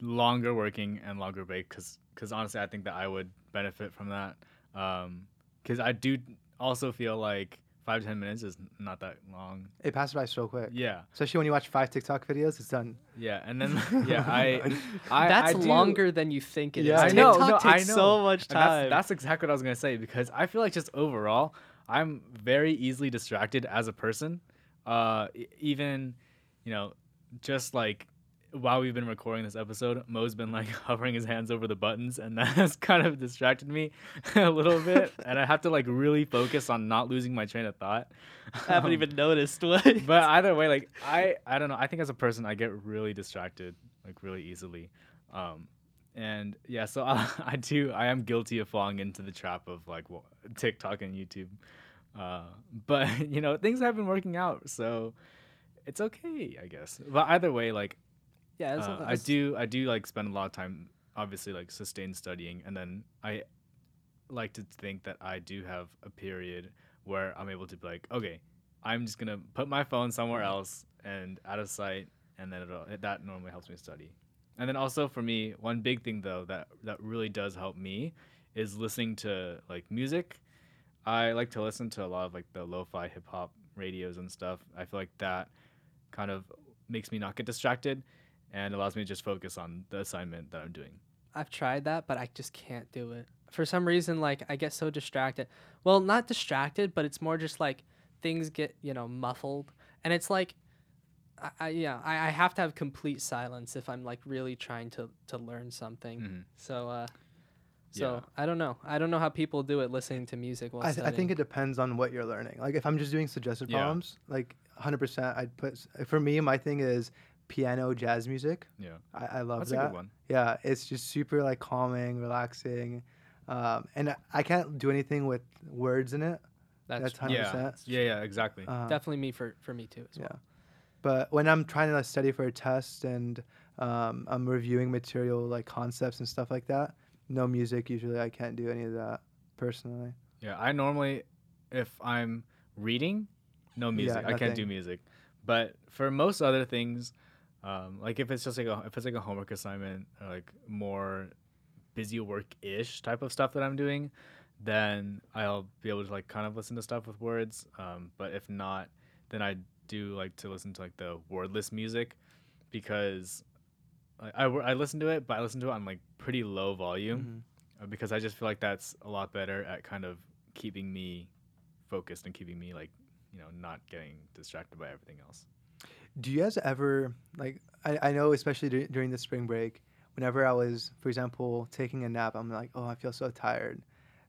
longer working and longer break because because honestly, I think that I would benefit from that because um, I do also feel like five ten minutes is not that long. It passes by so quick. Yeah, especially when you watch five TikTok videos, it's done. Yeah, and then yeah, I, I that's I longer than you think it yeah, is. I know, TikTok no, takes I know. so much time. That's, that's exactly what I was gonna say because I feel like just overall, I'm very easily distracted as a person. Uh, even, you know, just like while we've been recording this episode, Mo's been like hovering his hands over the buttons, and that has kind of distracted me a little bit. And I have to like really focus on not losing my train of thought. I haven't um, even noticed what. But either way, like I, I don't know. I think as a person, I get really distracted like really easily. Um, and yeah, so I, I do. I am guilty of falling into the trap of like well, TikTok and YouTube. Uh, but you know, things have been working out, so it's okay, I guess. But either way, like. Yeah, uh, I do. I do like spend a lot of time, obviously, like sustained studying, and then I like to think that I do have a period where I'm able to be like, okay, I'm just gonna put my phone somewhere else and out of sight, and then it'll, it, that normally helps me study. And then also for me, one big thing though that that really does help me is listening to like music. I like to listen to a lot of like the lo-fi hip hop radios and stuff. I feel like that kind of makes me not get distracted. And allows me to just focus on the assignment that I'm doing. I've tried that, but I just can't do it. For some reason, like, I get so distracted. Well, not distracted, but it's more just, like, things get, you know, muffled. And it's like, I, I yeah, I, I have to have complete silence if I'm, like, really trying to, to learn something. Mm-hmm. So, uh, so yeah. I don't know. I don't know how people do it listening to music while I th- studying. I think it depends on what you're learning. Like, if I'm just doing suggested yeah. problems, like, one hundred percent I'd put... For me, my thing is... piano jazz music. Yeah, I, I love That's that. That's a good one. Yeah, it's just super like calming, relaxing, um, and I, I can't do anything with words in it. That's, That's one hundred percent. Yeah, yeah, yeah, exactly. Um, Definitely me for for me too. As yeah, well. But when I'm trying to like, study for a test and um, I'm reviewing material like concepts and stuff like that, no music usually. I can't do any of that personally. Yeah, I normally if I'm reading, no music. Yeah, I can't do music. But for most other things, um, like if it's just like a, if it's like a homework assignment or like more busy work-ish type of stuff that I'm doing, then I'll be able to like kind of listen to stuff with words. Um, but if not, then I do like to listen to like the wordless music, because I, I, I listen to it, but I listen to it on like pretty low volume, mm-hmm. because I just feel like that's a lot better at kind of keeping me focused and keeping me like, you know, not getting distracted by everything else. Do you guys ever, like, I, I know especially d- during the spring break, whenever I was, for example, taking a nap, I'm like, oh, I feel so tired.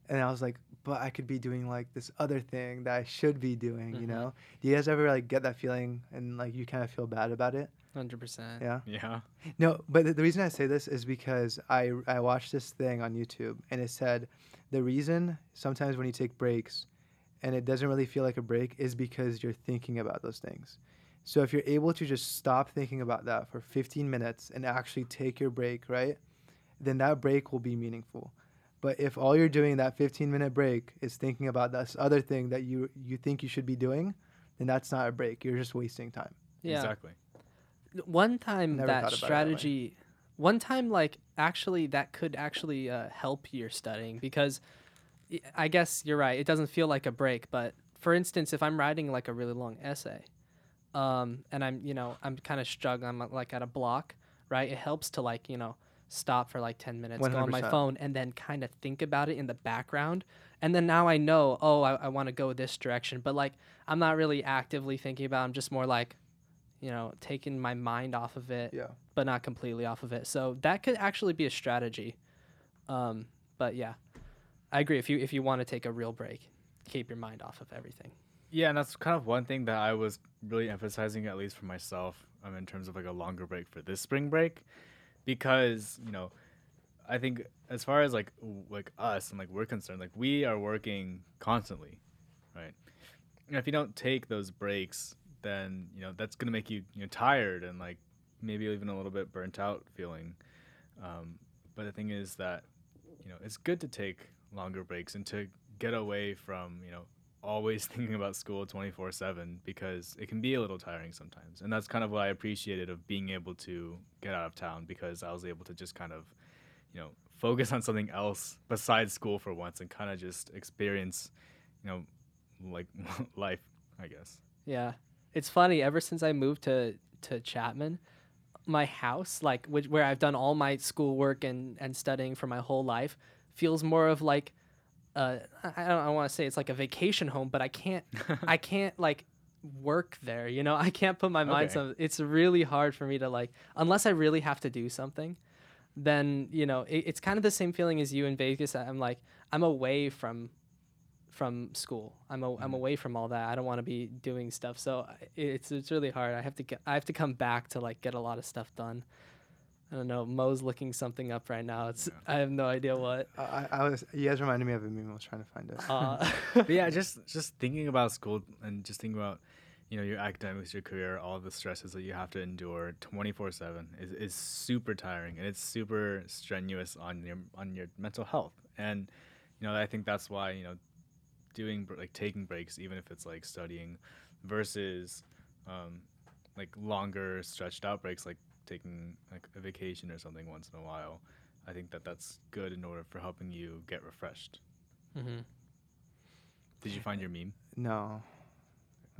And I was like, but I could be doing like this other thing that I should be doing, mm-hmm. you know? Do you guys ever like get that feeling and like you kind of feel bad about it? one hundred percent Yeah. Yeah. No, but th- the reason I say this is because I I watched this thing on YouTube and it said the reason sometimes when you take breaks and it doesn't really feel like a break is because you're thinking about those things. So if you're able to just stop thinking about that for fifteen minutes and actually take your break, right? Then that break will be meaningful. But if all you're doing in that fifteen minute break is thinking about this other thing that you you think you should be doing, then that's not a break. You're just wasting time. Yeah. Exactly. One time Never that strategy, that one time like actually that could actually uh, help your studying, because I guess you're right. It doesn't feel like a break. But for instance, if I'm writing like a really long essay, um, and I'm, you know, I'm kind of struggling, I'm like at a block, right? It helps to like, you know, stop for like ten minutes, one hundred percent go on my phone and then kind of think about it in the background. And then now I know, oh, I, I want to go this direction. But like, I'm not really actively thinking about it. I'm just more like, you know, taking my mind off of it, yeah. but not completely off of it. So that could actually be a strategy. Um, but yeah, I agree. If you if you want to take a real break, keep your mind off of everything. Yeah, and that's kind of one thing that I was really emphasizing, at least for myself, um, in terms of like a longer break for this spring break, because, you know, I think as far as like w- like us and like we're concerned, like we are working constantly, right? And if you don't take those breaks, then, you know, that's going to make you, you know, tired and like maybe even a little bit burnt out feeling. Um, but the thing is that, you know, it's good to take longer breaks and to get away from, you know, always thinking about school twenty-four seven, because it can be a little tiring sometimes. And that's kind of what I appreciated of being able to get out of town, because I was able to just kind of, you know, focus on something else besides school for once and kind of just experience, you know, like life, I guess. Yeah. It's funny, ever since I moved to, to Chapman, my house, like which, where I've done all my schoolwork and, and studying for my whole life, feels more of like, uh, I don't I want to say it's like a vacation home, but I can't, I can't like work there, you know? I can't put my mind okay. something. It's really hard for me to like, unless I really have to do something, then, you know, it, it's kind of the same feeling as you in Vegas. I'm like, I'm away from... from school. I'm a, I'm away from all that. I don't want to be doing stuff. So it's it's really hard. I have to get, I have to come back to like get a lot of stuff done. I don't know. Mo's looking something up right now. It's yeah. I have no idea what. Uh, I, I was you guys reminded me of a meme. I was trying to find it. Uh, but yeah, just just thinking about school and just thinking about, you know, your academics, your career, all the stresses that you have to endure twenty-four seven is is super tiring, and it's super strenuous on your on your mental health. And you know, I think that's why, you know, doing like taking breaks, even if it's like studying, versus um like longer stretched out breaks, like taking like a vacation or something once in a while, I think that that's good in order for helping you get refreshed. Mm-hmm. Did you find your meme? No,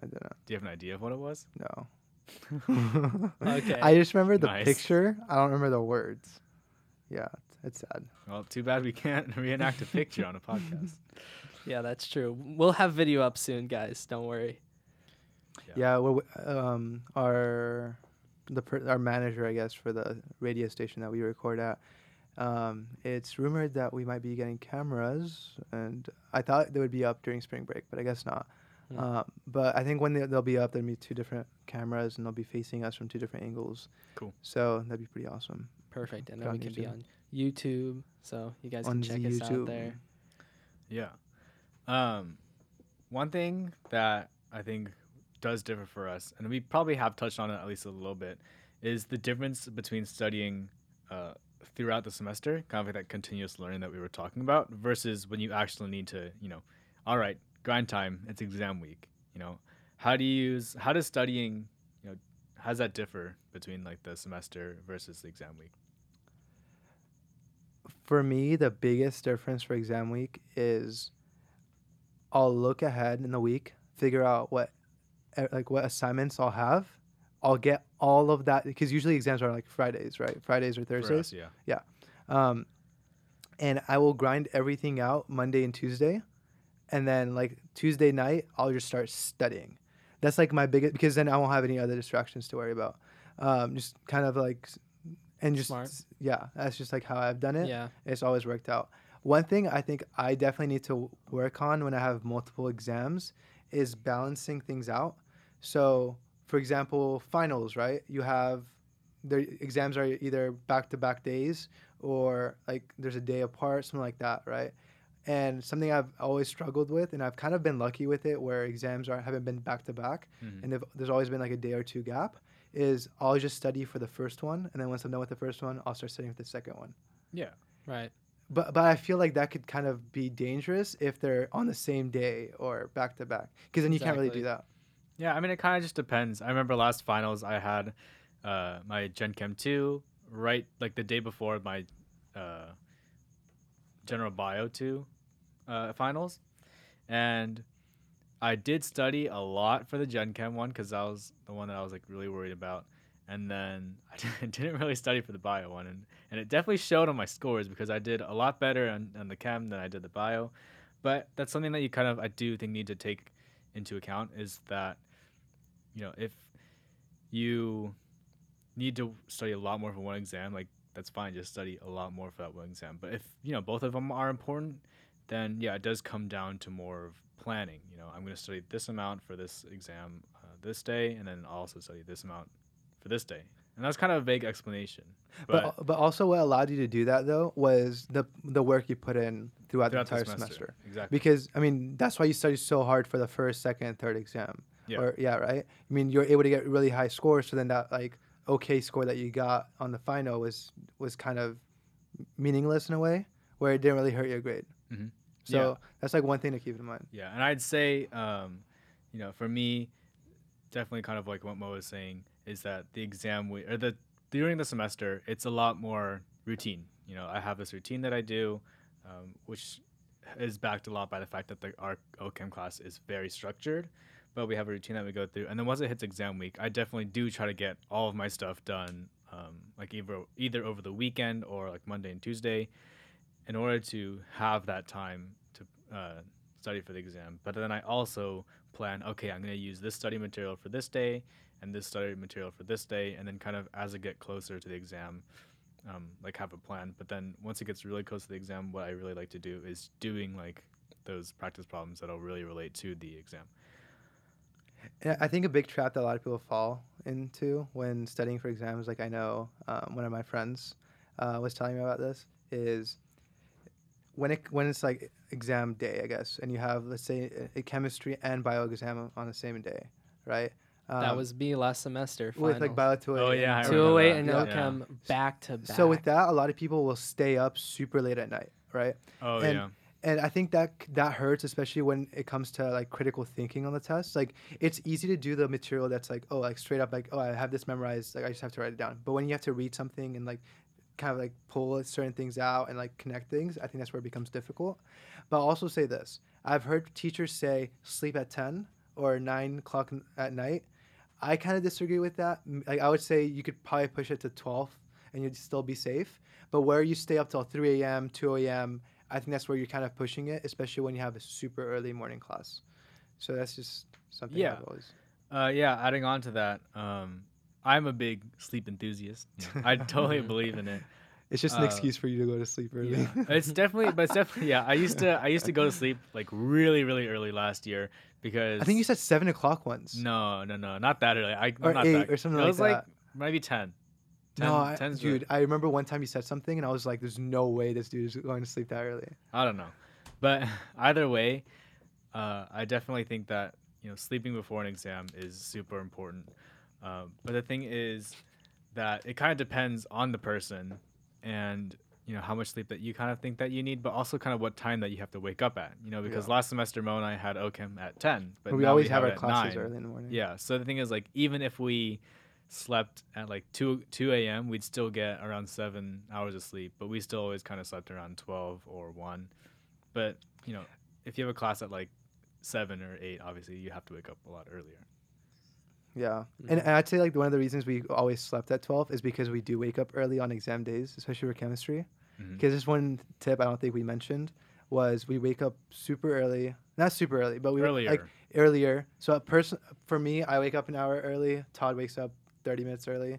I didn't. Do you have an idea of what it was? No. Okay. I just remember the nice. picture. I don't remember the words. Yeah, it's sad. Well, too bad we can't reenact a picture on a podcast. Yeah, that's true. We'll have video up soon, guys. Don't worry. Yeah, yeah well, um, our the per- our manager, I guess, for the radio station that we record at, um, it's rumored that we might be getting cameras, and I thought they would be up during spring break, but I guess not. Mm. Um, but I think when they, they'll be up, there'll be two different cameras, and they'll be facing us from two different angles. Cool. So that'd be pretty awesome. Perfect, and then we can YouTube. be on YouTube, so you guys on can check us out there. Yeah. Um, one thing that I think does differ for us, and we probably have touched on it at least a little bit, is the difference between studying uh, throughout the semester, kind of like that continuous learning that we were talking about, versus when you actually need to, you know, all right, grind time, it's exam week, you know, how do you use, how does studying, how does that differ between like the semester versus the exam week? For me, the biggest difference for exam week is I'll look ahead in the week, figure out what like what assignments I'll have. I'll get all of that because usually exams are like Fridays, right? Fridays or Thursdays. For us, yeah. Yeah. Um, and I will grind everything out Monday and Tuesday. And then like Tuesday night, I'll just start studying. That's like my biggest, because then I won't have any other distractions to worry about. Um, just kind of like, and just, Smart. yeah, that's just like how I've done it. Yeah. It's always worked out. One thing I think I definitely need to work on when I have multiple exams is balancing things out. So for example, finals, right? You have, the exams are either back-to-back days or like there's a day apart, something like that, right? And something I've always struggled with, and I've kind of been lucky with it where exams are, haven't been back-to-back, mm-hmm. and there's always been like a day or two gap, is I'll just study for the first one, and then once I'm done with the first one, I'll start studying for the second one. Yeah, right. But but I feel like that could kind of be dangerous if they're on the same day or back-to-back, because then you exactly. can't really do that. Yeah, I mean, it kind of just depends. I remember last finals I had uh, my Gen Chem two, right, like the day before my uh, General Bio two uh, finals. And I did study a lot for the Gen Chem one because that was the one that I was like really worried about. And then I didn't really study for the Bio one. And, and it definitely showed on my scores because I did a lot better on, on the Chem than I did the Bio. But that's something that you kind of, I do think, need to take into account is that, you know, if you need to study a lot more for one exam, like that's fine, just study a lot more for that one exam. But if, you know, both of them are important, then yeah, it does come down to more of planning. You know, I'm going to study this amount for this exam uh, this day, and then I'll also study this amount for this day. And that's kind of a vague explanation. But but, but also what allowed you to do that, though, was the the work you put in throughout, throughout the entire the semester. semester. Exactly. Because, I mean, that's why you study so hard for the first, second, and third exam. Yeah. Or, yeah, right? I mean, you're able to get really high scores, so then that, like, okay score that you got on the final was, was kind of meaningless in a way, where it didn't really hurt your grade. Mm-hmm. So yeah. That's, like, one thing to keep in mind. Yeah, and I'd say, um, you know, for me, definitely kind of like what Mo was saying, is that the exam we, or the during the semester, it's a lot more routine. You know, I have this routine that I do, um, which is backed a lot by the fact that the, our OCHEM class is very structured, but we have a routine that we go through. And then once it hits exam week, I definitely do try to get all of my stuff done, um, like either, either over the weekend or like Monday and Tuesday, in order to have that time to uh, study for the exam. But then I also plan, okay, I'm going to use this study material for this day, and this study material for this day, and then kind of as I get closer to the exam, um, like have a plan. But then once it gets really close to the exam, what I really like to do is doing like those practice problems that'll really relate to the exam. And I think a big trap that a lot of people fall into when studying for exams, like I know um, one of my friends uh, was telling me about this, is when it when it's like exam day, I guess, and you have, let's say, a chemistry and bio exam on the same day, right? Um, that was me last semester. Finals. With like Bio two oh eight. Oh, yeah. two oh eight and OCHEM yeah. back to back. So with that, a lot of people will stay up super late at night, right? Oh, and, yeah. And I think that that hurts, especially when it comes to like critical thinking on the test. Like it's easy to do the material that's like, oh, like straight up like, oh, I have this memorized. Like I just have to write it down. But when you have to read something and like kind of like pull certain things out and like connect things, I think that's where it becomes difficult. But I'll also say this. I've heard teachers say sleep at ten or nine o'clock at night. I kind of disagree with that. Like I would say you could probably push it to twelve and you'd still be safe. But where you stay up till three a.m., two a.m., I think that's where you're kind of pushing it, especially when you have a super early morning class. So that's just something yeah. I've always... Uh, yeah, adding on to that, um, I'm a big sleep enthusiast. I totally believe in it. It's just uh, an excuse for you to go to sleep early. Yeah. It's definitely, but it's definitely, yeah. I used to, I used to go to sleep like really, really early last year because I think you said seven o'clock once. No, no, no, not that early. I, or not eight that. Or something no, like that. It was like maybe ten. ten no, I, dude, I remember one time you said something, and I was like, "There's no way this dude is going to sleep that early." I don't know, but either way, uh, I definitely think that you know sleeping before an exam is super important. Uh, but the thing is that it kind of depends on the person. And you know how much sleep that you kind of think that you need, but also kind of what time that you have to wake up at. You know, because yeah. last semester Mo and I had OCHEM at ten, but we always we have, have our classes nine. Early in the morning. Yeah. So the thing is, like, even if we slept at like two a.m. we'd still get around seven hours of sleep, but we still always kind of slept around twelve or one. But you know, if you have a class at like seven or eight, obviously you have to wake up a lot earlier. Yeah. Mm-hmm. And I'd say like one of the reasons we always slept at twelve is because we do wake up early on exam days, especially for chemistry. Because mm-hmm. this one tip I don't think we mentioned was we wake up super early. Not super early, but we earlier. Wake, like earlier. So a person for me, I wake up an hour early. Todd wakes up thirty minutes early.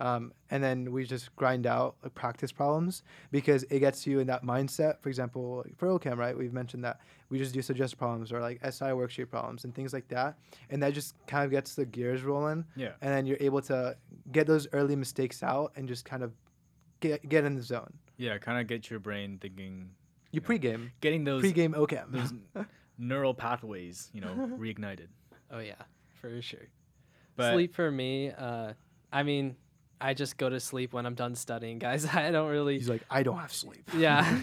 Um, and then we just grind out like, practice problems because it gets you in that mindset. For example, for OCHEM, right, we've mentioned that we just do suggested problems or like S I worksheet problems and things like that. And that just kind of gets the gears rolling. Yeah. And then you're able to get those early mistakes out and just kind of get get in the zone. Yeah, kind of get your brain thinking. You, you know, pregame. Getting those. Pregame OCHEM. Those neural pathways, you know, reignited. Oh, yeah, for sure. But sleep for me, uh, I mean... I just go to sleep when I'm done studying, guys. I don't really... He's like, I don't have sleep. Yeah.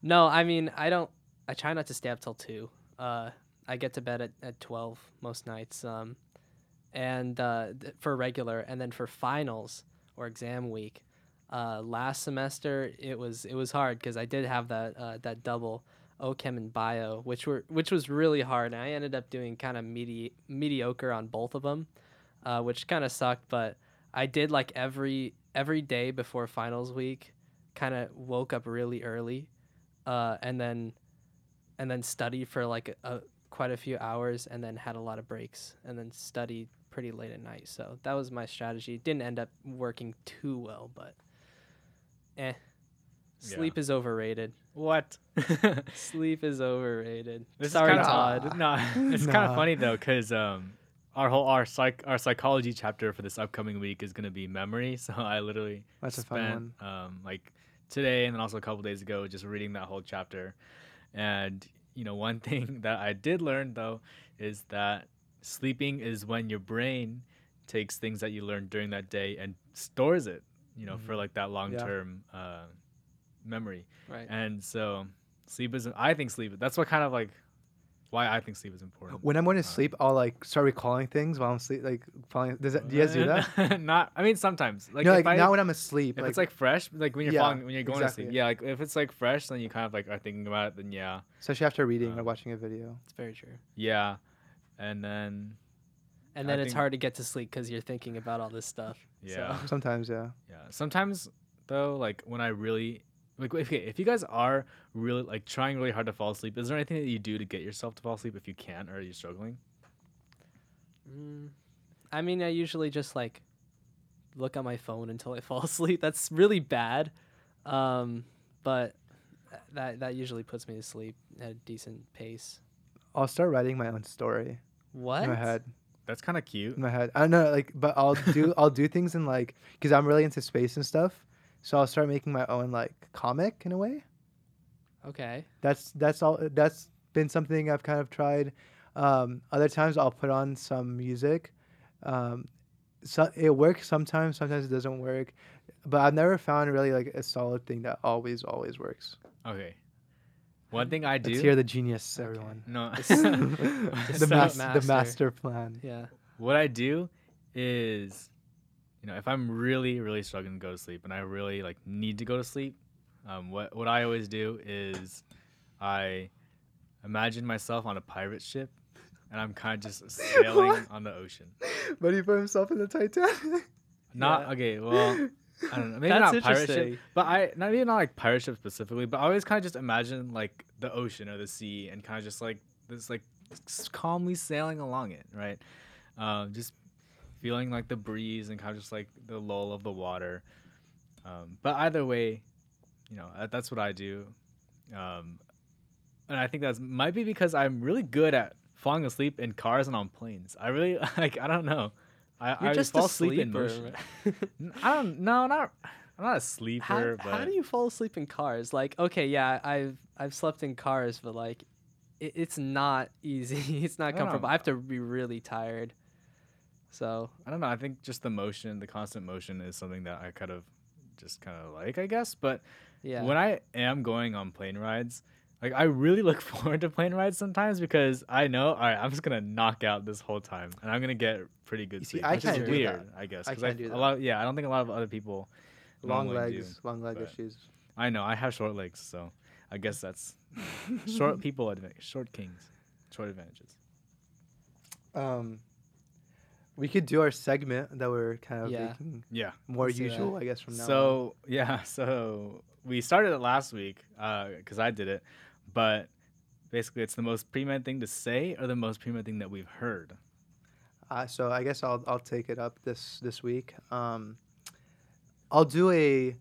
No, I mean, I don't... I try not to stay up till two. Uh, I get to bed at, at twelve most nights um, and uh, th- for regular. And then for finals or exam week, uh, last semester, it was it was hard because I did have that uh, that double OCHEM and Bio, which were which was really hard. And I ended up doing kind of medi- mediocre on both of them, uh, which kind of sucked, but... I did like every every day before finals week, kind of woke up really early, uh, and then and then studied for like a, a, quite a few hours, and then had a lot of breaks, and then studied pretty late at night. So that was my strategy. Didn't end up working too well, but eh, sleep yeah. is overrated. What? Sleep is overrated. This Sorry, is kinda, Todd. Nah, it's nah. kind of funny though, cause. Um, Our whole our psych our psychology chapter for this upcoming week is gonna be memory. So I literally That's spent a fun one. Um, like today and then also a couple days ago just reading that whole chapter. And you know, one thing that I did learn though is that sleeping is when your brain takes things that you learned during that day and stores it, you know, mm-hmm. for like that long term yeah. uh, memory. Right. And so sleep is I think sleep that's what kind of like. Why I think sleep is important. When I'm going to sleep, I'll like start recalling things while I'm sleep. Like, falling. Does that? Do you guys do that? Not. I mean, sometimes. Like, no, like I, not when I'm asleep. If like, it's like fresh, like when you're yeah, falling, when you're going exactly. to sleep. Yeah. Like if it's like fresh, then you kind of like are thinking about it. Then yeah. Especially after reading um, or watching a video. It's very true. Yeah, and then. And then I it's hard to get to sleep because you're thinking about all this stuff. Yeah. So. Sometimes, yeah. Yeah. Sometimes though, like when I really. Like, okay, if you guys are really, like, trying really hard to fall asleep, is there anything that you do to get yourself to fall asleep if you can't or are you struggling? Mm, I mean, I usually just, like, look at my phone until I fall asleep. That's really bad. Um, but that that usually puts me to sleep at a decent pace. I'll start writing my own story. What? In my head. That's kind of cute. In my head. I don't know, like, but I'll do, I'll do things in, like, because I'm really into space and stuff. So I'll start making my own like comic in a way. Okay. That's that's all. That's been something I've kind of tried. Um, other times I'll put on some music. Um, so it works sometimes. Sometimes it doesn't work. But I've never found really like a solid thing that always always works. Okay. One thing I do. Let's hear the genius, okay. everyone. No. the mas- master. The master plan. Yeah. What I do is. You know, if I'm really, really struggling to go to sleep and I really like need to go to sleep, um, what what I always do is I imagine myself on a pirate ship and I'm kind of just sailing what? on the ocean. But he put himself in the Titanic. Not yeah. okay. Well, I don't know. Maybe That's not pirate ship, but I not maybe not like pirate ship specifically. But I always kind of just imagine like the ocean or the sea and kind of just like this like calmly sailing along it, right? Um, just. Feeling like the breeze and kind of just like the lull of the water. Um, but either way, you know, that's what I do. Um, and I think that's might be because I'm really good at falling asleep in cars and on planes. I really like, I don't know. I, You're I just fall asleep, asleep in motion. I don't no, not, I'm not a sleeper. How, but how do you fall asleep in cars? Like, okay, yeah, I've, I've slept in cars, but like it, it's not easy. It's not comfortable. I, I have to be really tired. So I don't know. I think just the motion, the constant motion is something that I kind of just kind of like, I guess. But yeah. when I am going on plane rides, Like, I really look forward to plane rides sometimes because I know, all right, I'm just gonna knock out this whole time, and I'm gonna get pretty good see, sleep. I which can't is do weird, that. I guess. I can't I, do that. A lot of, yeah, I don't think a lot of other people. Long legs, do, long leg issues. I know. I have short legs, so I guess that's short people advantage, short kings, short advantages. Um, we could do our segment that we're kind of yeah. making yeah. more Let's usual, I guess, from now on. So yeah, so we started it last week because uh, I did it. But basically, it's the most pre-med thing to say or the most pre-med thing that we've heard. Uh, so I guess I'll I'll take it up this this week. Um, I'll do a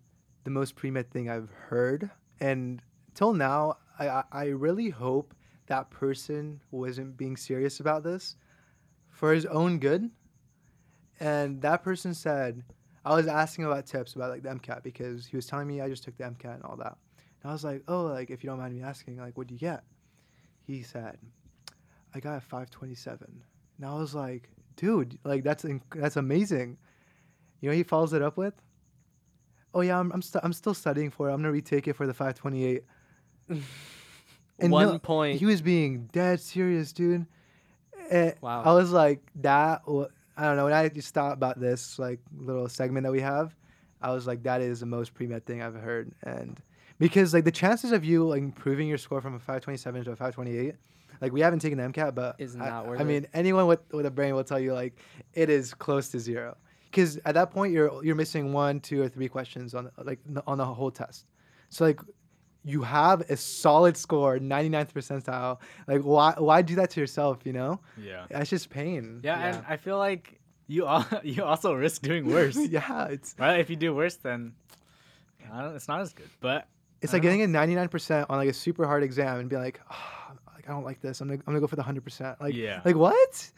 the most pre-med thing I've heard. And till now, I, I really hope that person wasn't being serious about this for his own good. And that person said, I was asking about tips about like the MCAT because he was telling me I just took the MCAT and all that. I was like, oh, like, if you don't mind me asking, like, what do you get? He said, I got a five twenty-seven. And I was like, dude, like, that's inc- that's amazing. You know, he follows it up with, oh, yeah, I'm I'm, stu- I'm still studying for it. I'm going to retake it for the five twenty-eight. And One no, point. He was being dead serious, dude. And wow. I was like, that, w- I don't know. When I just thought about this, like, little segment that we have, I was like, that is the most pre-med thing I've heard. And... because, like, the chances of you like, improving your score from a five twenty-seven to a five twenty-eight, like, we haven't taken the MCAT, but is not I, worth I mean, it. anyone with, with a brain will tell you, like, it is close to zero. Because at that point, you're you're missing one, two, or three questions on, like, on the whole test. So, like, you have a solid score, ninety-ninth percentile. Like, why why do that to yourself, you know? Yeah. That's just pain. Yeah, yeah. And I feel like you all, you also risk doing worse. yeah. It's right? If you do worse, then I don't, it's not as good, but... It's like getting a ninety-nine percent on like a super hard exam and be like, oh, like I don't like this. I'm gonna I'm gonna go for the one hundred percent. Like, yeah. like what?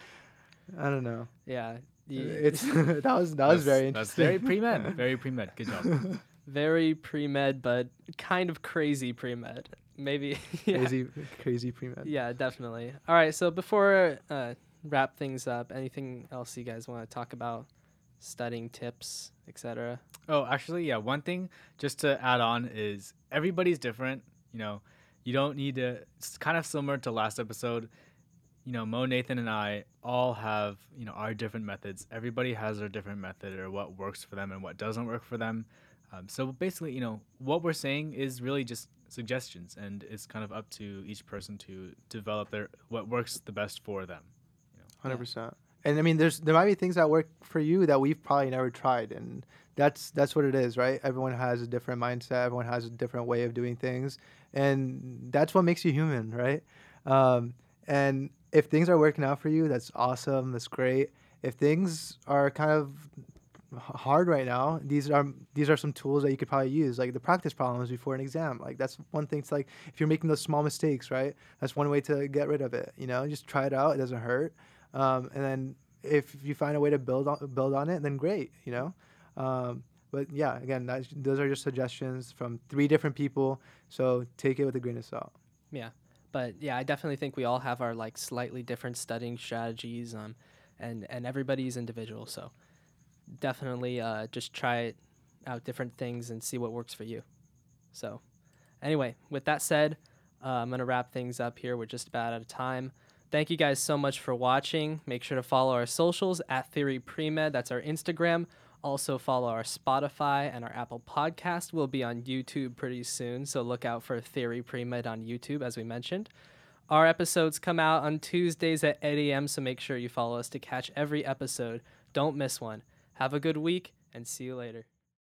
I don't know. Yeah, yeah. it's that was that that's, was very interesting. That's very pre-med. Very pre-med. Good job. Very pre-med, but kind of crazy pre-med. Maybe yeah. crazy crazy pre-med. Yeah, definitely. All right. So before uh, wrap things up, anything else you guys want to talk about? Studying tips, et cetera. Oh, actually, yeah. One thing just to add on is everybody's different. You know, you don't need to. It's kind of similar to last episode. You know, Mo, Nathan, and I all have you know our different methods. Everybody has their different method or what works for them and what doesn't work for them. Um, so basically, you know, what we're saying is really just suggestions, and it's kind of up to each person to develop their what works the best for them. Hundred percent. And I mean, there's there might be things that work for you that we've probably never tried, and that's that's what it is, right? Everyone has a different mindset, everyone has a different way of doing things, and that's what makes you human, right? Um, and if things are working out for you, that's awesome, that's great. If things are kind of hard right now, these are these are some tools that you could probably use, like the practice problems before an exam. Like that's one thing. It's like if you're making those small mistakes, right? That's one way to get rid of it. You know, just try it out. It doesn't hurt. Um, and then if you find a way to build on, build on it, then great, you know? Um, but yeah, again, that's, those are just suggestions from three different people. So take it with a grain of salt. Yeah. But yeah, I definitely think we all have our like slightly different studying strategies, um, and, and everybody's individual. So definitely, uh, just try out different things and see what works for you. So anyway, with that said, uh, I'm going to wrap things up here. We're just about out of time. Thank you guys so much for watching. Make sure to follow our socials at Theory Premed. That's our Instagram. Also follow our Spotify and our Apple Podcast. We'll be on YouTube pretty soon, so look out for Theory Premed on YouTube, as we mentioned. Our episodes come out on Tuesdays at eight a.m., so make sure you follow us to catch every episode. Don't miss one. Have a good week, and see you later.